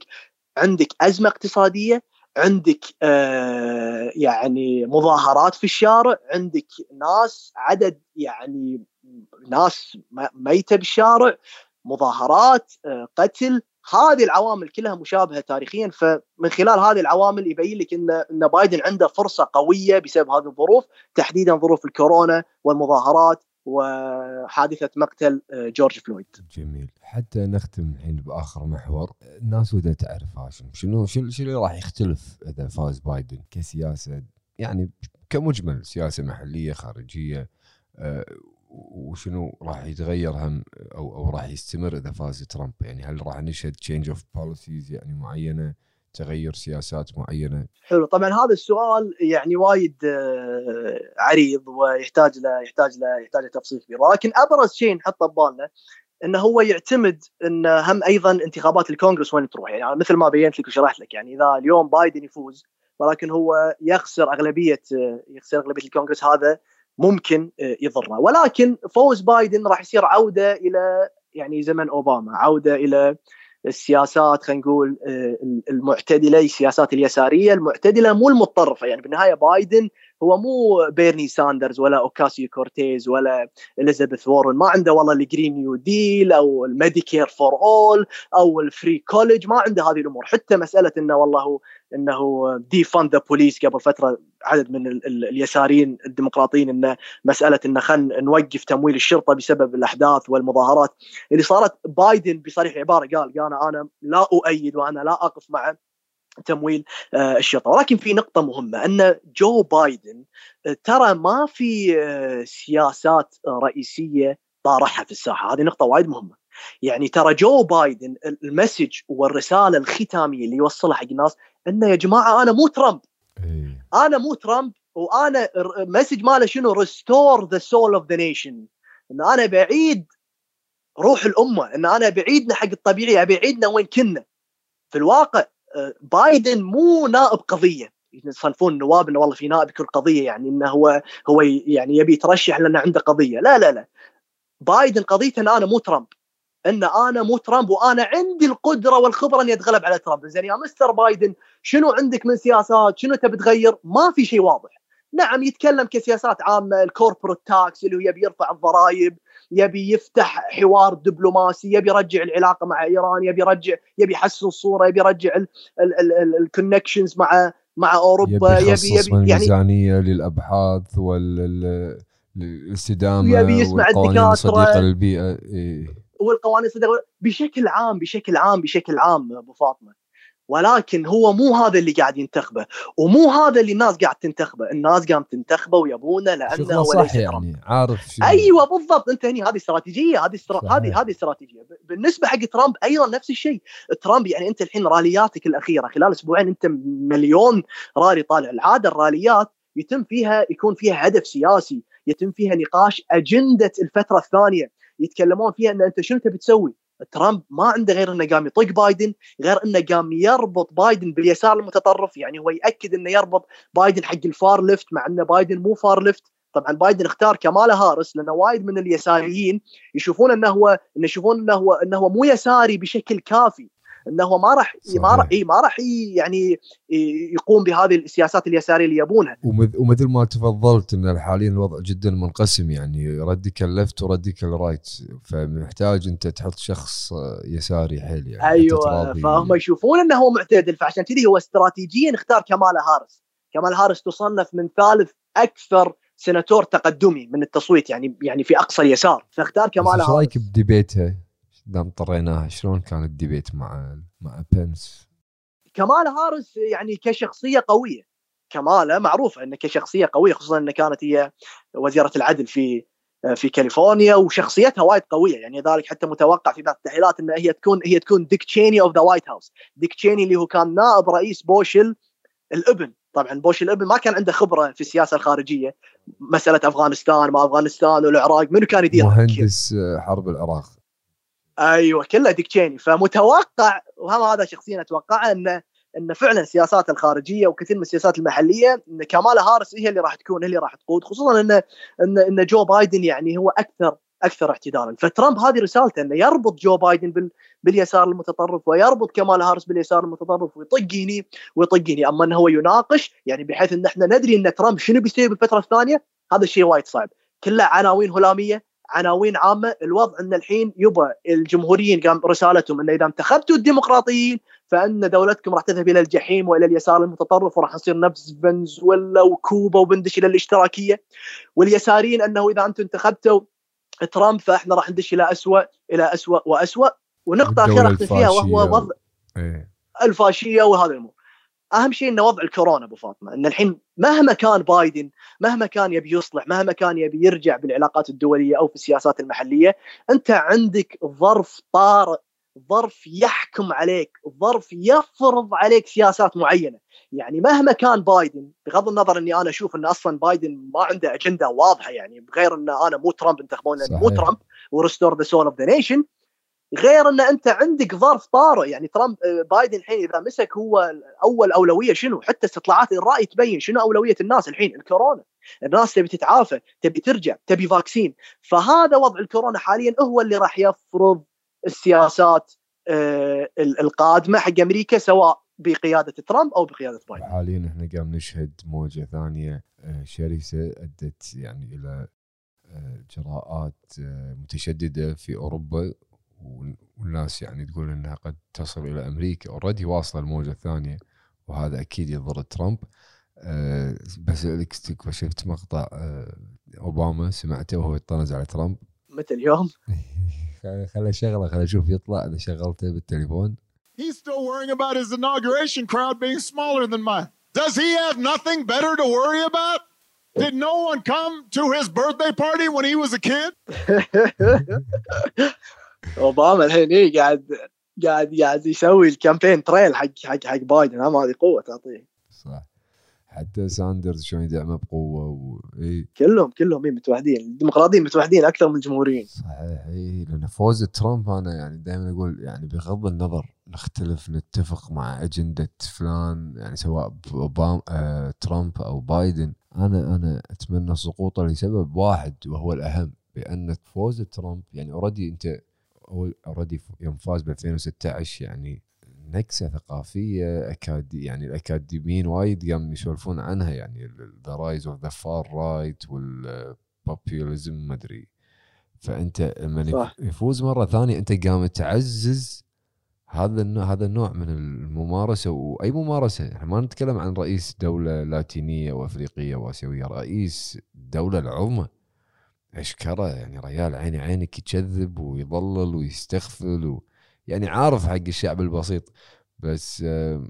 عندك أزمة اقتصادية، عندك آه يعني مظاهرات في الشارع، عندك ناس عدد يعني ناس ميتة بالشارع، مظاهرات، آه قتل. هذه العوامل كلها مشابهة تاريخيا، فمن خلال هذه العوامل يبين لك إن إن بايدن عنده فرصة قوية بسبب هذه الظروف، تحديدا ظروف الكورونا والمظاهرات وحادثة مقتل جورج فلويد. جميل. حتى نختم الحين بآخر محور، الناس وده تعرف هاشم شنو شنو اللي راح يختلف إذا فاز بايدن كسياسة، يعني كمجمل سياسة محلية خارجية، أه وشنو راح يتغير هم او او راح يستمر اذا فاز ترامب؟ يعني هل راح نشهد تشينج اوف بوليسيز يعني معينه، تغير سياسات معينه؟ حلو. طبعا هذا السؤال يعني وايد عريض ويحتاج له يحتاج له يحتاج تفصيل كبير، ولكن ابرز شيء نحطه ببالنا انه هو يعتمد ان هم ايضا انتخابات الكونغرس وين تروح. يعني مثل ما بينت لك وشرحت لك، يعني اذا اليوم بايدن يفوز ولكن هو يخسر أغلبية يخسر أغلبية الكونغرس، هذا ممكن يضره. ولكن فوز بايدن راح يصير عودة إلى يعني زمن أوباما، عودة إلى السياسات خلينا نقول المعتدلة، السياسات اليسارية المعتدلة مو المتطرفة. يعني بالنهاية بايدن هو مو بيرني ساندرز ولا أوكاسيو كورتيز ولا إليزابيث وارن، ما عنده والله الجرين نيو ديل أو الميديكير فور أول أو الفري كوليج، ما عنده هذه الأمور. حتى مسألة إنه والله إنه دي فاند ذا بوليس قبل فترة عدد من ال ال اليساريين الديمقراطيين، إنه مسألة إنه خلينا نوقف تمويل الشرطة بسبب الأحداث والمظاهرات اللي صارت. بايدن بصريح عبارة قال أنا أنا لا أؤيد وأنا لا أقف مع تمويل الشرطة. ولكن في نقطة مهمة، أن جو بايدن ترى ما في سياسات رئيسية طارحة في الساحة، هذه نقطة وايد مهمة. يعني ترى جو بايدن المسج والرسالة الختامية اللي يوصلها حق الناس أنه يا جماعة أنا مو ترامب، أنا مو ترامب، وأنا مسج ماله شنو؟ restore the soul of the nation، أن أنا بعيد روح الأمة، أن أنا بعيدنا حق الطبيعي، بعيدنا وين كنا. في الواقع بايدن مو نائب قضية، يصنفون النواب إنه والله في نائب كل قضية، يعني إنه هو هو يعني يبي يترشح لأنه عنده قضية. لا لا لا، بايدن قضيته إن أنا مو ترامب، إن أنا مو ترامب، وأنا عندي القدرة والخبرة أن يتغلب على ترامب. زين يا مستر بايدن شنو عندك من سياسات؟ شنو تبي تغير؟ ما في شيء واضح. نعم يتكلم كسياسات عامة، الكوربوريت تاكس اللي هو يبي يرفع الضرائب، يبي يفتح حوار دبلوماسي، يبي يرجع العلاقة مع إيران، يبي يرجع يبي يحسن الصورة، يبي يرجع الكونكشنز مع مع أوروبا، يبي يخصص يبي يعني ميزانية للأبحاث والاستدامة، يبي يسمع الدكاترة صديقة للبيئة إيه. والقوانين صديقة بشكل عام بشكل عام بشكل عام أبو فاطمة. ولكن هو مو هذا اللي قاعد ينتخبه، ومو هذا اللي الناس قاعد تنتخبه. الناس قام تنتخبه ويبونه لانه هو ليس يعني عارف شو. ايوه بالضبط، انت هني هذه استراتيجيه، هذه هذه هذه استراتيجيه. بالنسبه حق ترامب ايضا نفس الشيء. ترامب يعني انت الحين رالياتك الاخيره خلال اسبوعين انت مليون رالي طالع. العاده الراليات يتم فيها يكون فيها هدف سياسي، يتم فيها نقاش اجنده الفتره الثانيه، يتكلمون فيها ان انت شنو تبي تسوي. ترامب ما عنده غير انه قام يطق بايدن، غير انه قام يربط بايدن باليسار المتطرف. يعني هو ياكد انه يربط بايدن حق الفار ليفت، مع انه بايدن مو فار ليفت. طبعا بايدن اختار كامالا هاريس لانه وايد من اليساريين يشوفون انه هو انه يشوفون انه هو انه هو مو يساري بشكل كافي، انه هو ما راح ما راح ما راح يعني يقوم بهذه السياسات اليساريه اللي يبونها. ومثل ما تفضلت ان حاليا الوضع جدا منقسم، يعني راديكال ليفت وراديكال رايت، فمحتاج انت تحط شخص يساري حيل يعني. ايوه، فهم يشوفون انه هو معتدل، فعشان كذي هو استراتيجيا اختار كامالا هاريس. كامالا هاريس تصنف من ثالث اكثر سناتور تقدمي من التصويت، يعني يعني في اقصى اليسار، فاختار كامالا هاريس. ايش رايك بديبيتها؟ دام طريناها شلون كانت ديبيت مع مع بنس؟ كامالا هاريس يعني كشخصيه قويه، كامالا معروفه انها كشخصيه قويه، خصوصا انها كانت هي وزيره العدل في في كاليفورنيا، وشخصيتها وايد قويه. يعني ذلك حتى متوقع في بعض التحليلات ان هي تكون هي تكون ديك تشيني اوف ذا وايت هاوس. ديك تشيني اللي هو كان نائب رئيس بوش الابن. طبعا بوش الابن ما كان عنده خبره في السياسه الخارجيه، مساله افغانستان ما افغانستان والعراق منو كان يديرها؟ مهندس حرب العراق. ايوه كله ديك تشيني. فمتوقع، وهم هذا شخصيا اتوقع ان ان فعلا السياسات الخارجيه وكثير من السياسات المحليه ان كامالا هاريس هي اللي راح تكون هي اللي راح تقود، خصوصا ان ان ان جو بايدن يعني هو اكثر اكثر اعتدالا. فترامب هذه رسالته انه يربط جو بايدن بال باليسار المتطرف، ويربط كامالا هاريس باليسار المتطرف، ويطقيني ويطقيني. اما انه هو يناقش يعني بحيث ان احنا ندري ان ترامب شنو بيسوي بالفتره الثانيه، هذا الشيء وايد صعب. كله عناوين هلاميه، عناوين عامة. الوضع أن الحين يبقى الجمهوريين قام رسالتهم أن إذا انتخبتوا الديمقراطيين فأن دولتكم راح تذهب إلى الجحيم وإلى اليسار المتطرف، وراح نصير نفس فنزويلا وكوبا وبندش إلى الاشتراكية. واليساريين أنه إذا أنتم انتخبتوا ترامب فإحنا راح ندش إلى أسوأ إلى أسوأ وأسوأ. ونقطة أخيرة أختم فيها وهو وضع إيه. الفاشية وهذا الموضوع. أهم شيء إنه وضع الكورونا أبو فاطمة، إن الحين مهما كان بايدن مهما كان يبي يصلح، مهما كان يبي يرجع بالعلاقات الدولية أو في السياسات المحلية، أنت عندك ظرف طارئ، ظرف يحكم عليك، ظرف يفرض عليك سياسات معينة. يعني مهما كان بايدن، بغض النظر إني أنا أشوف إن أصلاً بايدن ما عنده أجندة واضحة، يعني غير إن أنا مو ترامب انتخبوني، مو ترامب ورستور ذا سول أوف ذا نيشن. غير ان انت عندك ظرف طارئ. يعني ترامب بايدن الحين اذا مسك هو اول اولويه شنو؟ حتى استطلاعات الراي تبين شنو اولويه الناس الحين، الكورونا، الناس تبي تتعافى، تبي ترجع، تبي فاكسين. فهذا وضع الكورونا حاليا هو اللي راح يفرض السياسات القادمه حق امريكا، سواء بقياده ترامب او بقياده بايدن. حاليا احنا قاعد نشهد موجه ثانيه شرسه ادت يعني الى اجراءات متشدده في اوروبا، والناس يعني تقول انها قد تصل الى امريكا. اوريدي واصله الموجه الثانيه، وهذا اكيد يضر ترامب. أه بس لك شفت مقطع أه اوباما سمعته وهو يطنز على ترامب مثل اليوم. خلي شغله، خلي اشوف يطلع. انا شغلته بالتليفون. He's still worrying about his inauguration crowd being smaller than mine. Does he have nothing better to worry about? Did no one come to his birthday party when he was a kid? اوباما الحين ايه قاعد قاعد قاعد يسوي الكامبين تريل حق حق حق بايدن. هم هذه قوه تعطيه صح. حتى ساندرز شلون يدعمه بقوه و... إيه؟ كلهم كلهم متوحدين، الديمقراطيين متوحدين اكثر من الجمهوريين صحيح. اي لان فوز ترامب، انا يعني دائما اقول يعني بغض النظر نختلف نتفق مع اجنده فلان، يعني سواء اوباما آه، ترامب او بايدن، انا انا اتمنى سقوطه لسبب واحد وهو الاهم، بان فوز ترامب يعني اوريدي انت أول أوريدي يوم فاز ب ألفين وستة عشر يعني نكسة ثقافية. أكاد يعني الأكاديميين وايد قام يسولفون عنها، يعني the rise of the far right والpopulism ما أدري. فأنت لما يفوز مرة ثانية أنت قام تعزز هذا النوع هذا النوع من الممارسة، وأي ممارسة. إحنا ما نتكلم عن رئيس دولة لاتينية وأفريقية وآسيوية، رئيس دولة العظمى. اشكره يعني ريال عيني عينك يكذب ويضلل ويستغفل و... يعني عارف حق الشعب البسيط. بس آه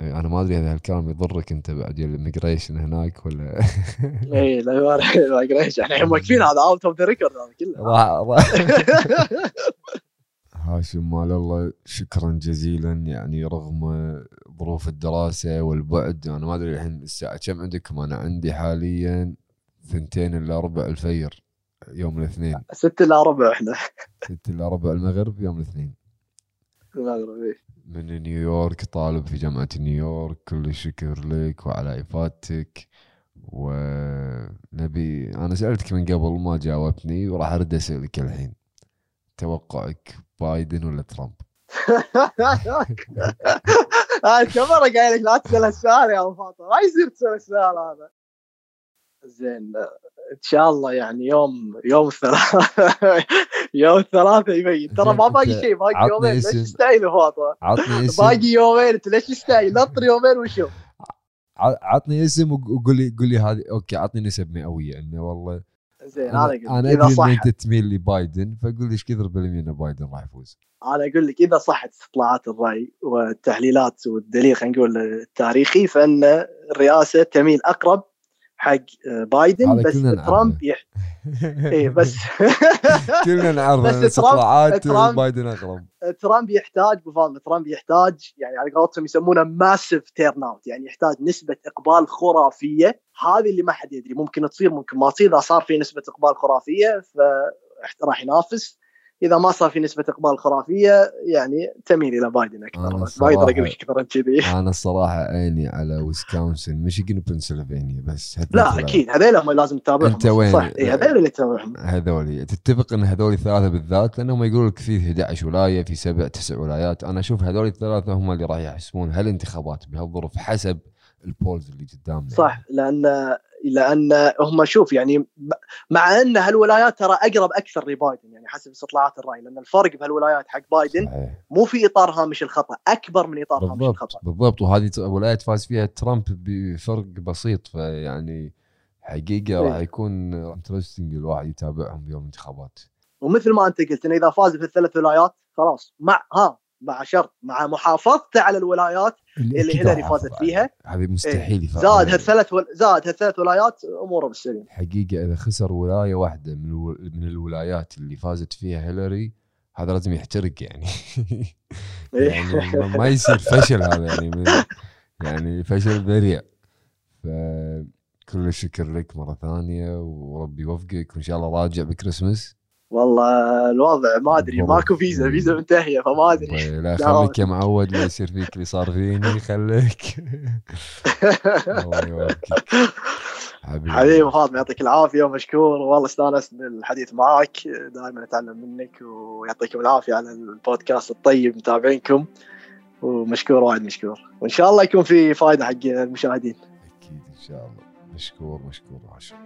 انا ما ادري هذا الكلام يضرك انت بعد الاميجريشن هناك ولا اي لا يوارد الاميجريشن احنا موقفين هذا اوت اوف ذا ريكورد كله. هاشم مال الله شكرا جزيلا، يعني رغم ظروف الدراسه والبعد انا ما ادري الحين الساعه كم عندكم. انا عندي حاليا ثنتين إلا ربع الفير يوم الاثنين، ست إلا ربع إحنا ست إلا ربع المغرب يوم الاثنين المغرب. من نيويورك طالب في جامعة نيويورك، كل شكر لك وعلى إفادتك. ونبي أنا سألتك من قبل ما جاوبتني وراح أرد أسألك الحين، توقعك بايدن ولا ترامب؟ الكاميرا قايلك لا تسأل السؤال يا أبو فاطمة، ما يصير تسأل السؤال هذا. زين ان شاء الله يعني يوم يوم الثلاثاء يوم الثلاثاء يبين. ترى ما باقي شيء، باقي يومين. ليش تستاهل فاطمه؟ باقي يومين، انت ليش تستاهل؟ نطر يومين وشوف. عطني اسم وقول لي قول لي هذه اوكي. عطني نسب مئويه انه والله زين. انا انا اذا صح انت تميل لبايدن، فقول لي ايش كثر بالمئه ان بايدن راح يفوز. انا اقول لك اذا صحت استطلاعات الراي والتحليلات والدليل خلينا نقول التاريخي، فان الرئاسه تميل اقرب حق بايدن. بس ترامب يح... ايه بس كلنا نعرف استطلاعات بايدن اقرب. ترامب يحتاج بفضل ترامب يحتاج يعني على قولتهم يسمونه ماسيف تيرن اوت، يعني يحتاج نسبه اقبال خرافيه. هذه اللي ما حد يدري، ممكن تصير ممكن ما تصير. اذا صار في نسبه اقبال خرافيه فراح ينافس، اذا ما صار في نسبه اقبال خرافيه يعني تميل الى بايدن اكثر. بايدن اقول لك اكثر من كذي. انا الصراحه عيني على ويسكونسن ميشيغان وبنسلفانيا بس. لا اكيد هذول ما لازم تتابعهم صح. اي هذول اللي تتابعهم، هذول تتفق ان هذول الثلاثه بالذات، لانهم يقولوا لك في إحدى عشرة ولايه، في سبع تسع ولايات. انا اشوف هذول الثلاثه هم اللي راح يحسمون هالانتخابات بهالظروف حسب البولز اللي قدامنا صح. لان لان هم شوف يعني مع ان هالولايات ترى اقرب اكثر لبايدن يعني حسب استطلاعات الراي، لان الفرق بهالولايات حق بايدن صحيح. مو في اطار هامش الخطا، اكبر من اطار هامش الخطا بالضبط. وهذه ولايات فاز فيها ترامب بفرق بسيط، فيعني حقيقه راح يكون انترستنج الواحد يتابعهم يوم الانتخابات. ومثل ما انت قلت انه اذا فاز في الثلاث ولايات خلاص مع ها مع شرط مع محافظته على الولايات اللي هيلاري فازت فيها. هذه مستحيل يفوز. زاد هالثلاث و... زاد هالثلاث ولايات اموره بالسليم. حقيقه اذا خسر ولايه واحده من الو... من الولايات اللي فازت فيها هيلاري، هذا لازم يحترق يعني. يعني ما يصير فشل هذا يعني من... يعني فشل ذريع. فكل الشكر لك مره ثانيه، وربي يوفقك وان شاء الله راجع بكريسماس. والله الوضع ما أدري، ماكو فيزا، فيزا منتهية، فما أدري. لا خليك يا معود، ما يصير فيك اللي صار فيني، خليك. الله يوفقك حبيبي. حبيبي فاطمة يعطيك العافية ومشكور، والله استانست بالحديث معك، دائما أتعلم منك، ويعطيكم العافية على البودكاست الطيب، متابعينكم ومشكور وايد مشكور، وإن شاء الله يكون في فائدة حق المشاهدين. أكيد إن شاء الله، مشكور مشكور عشان.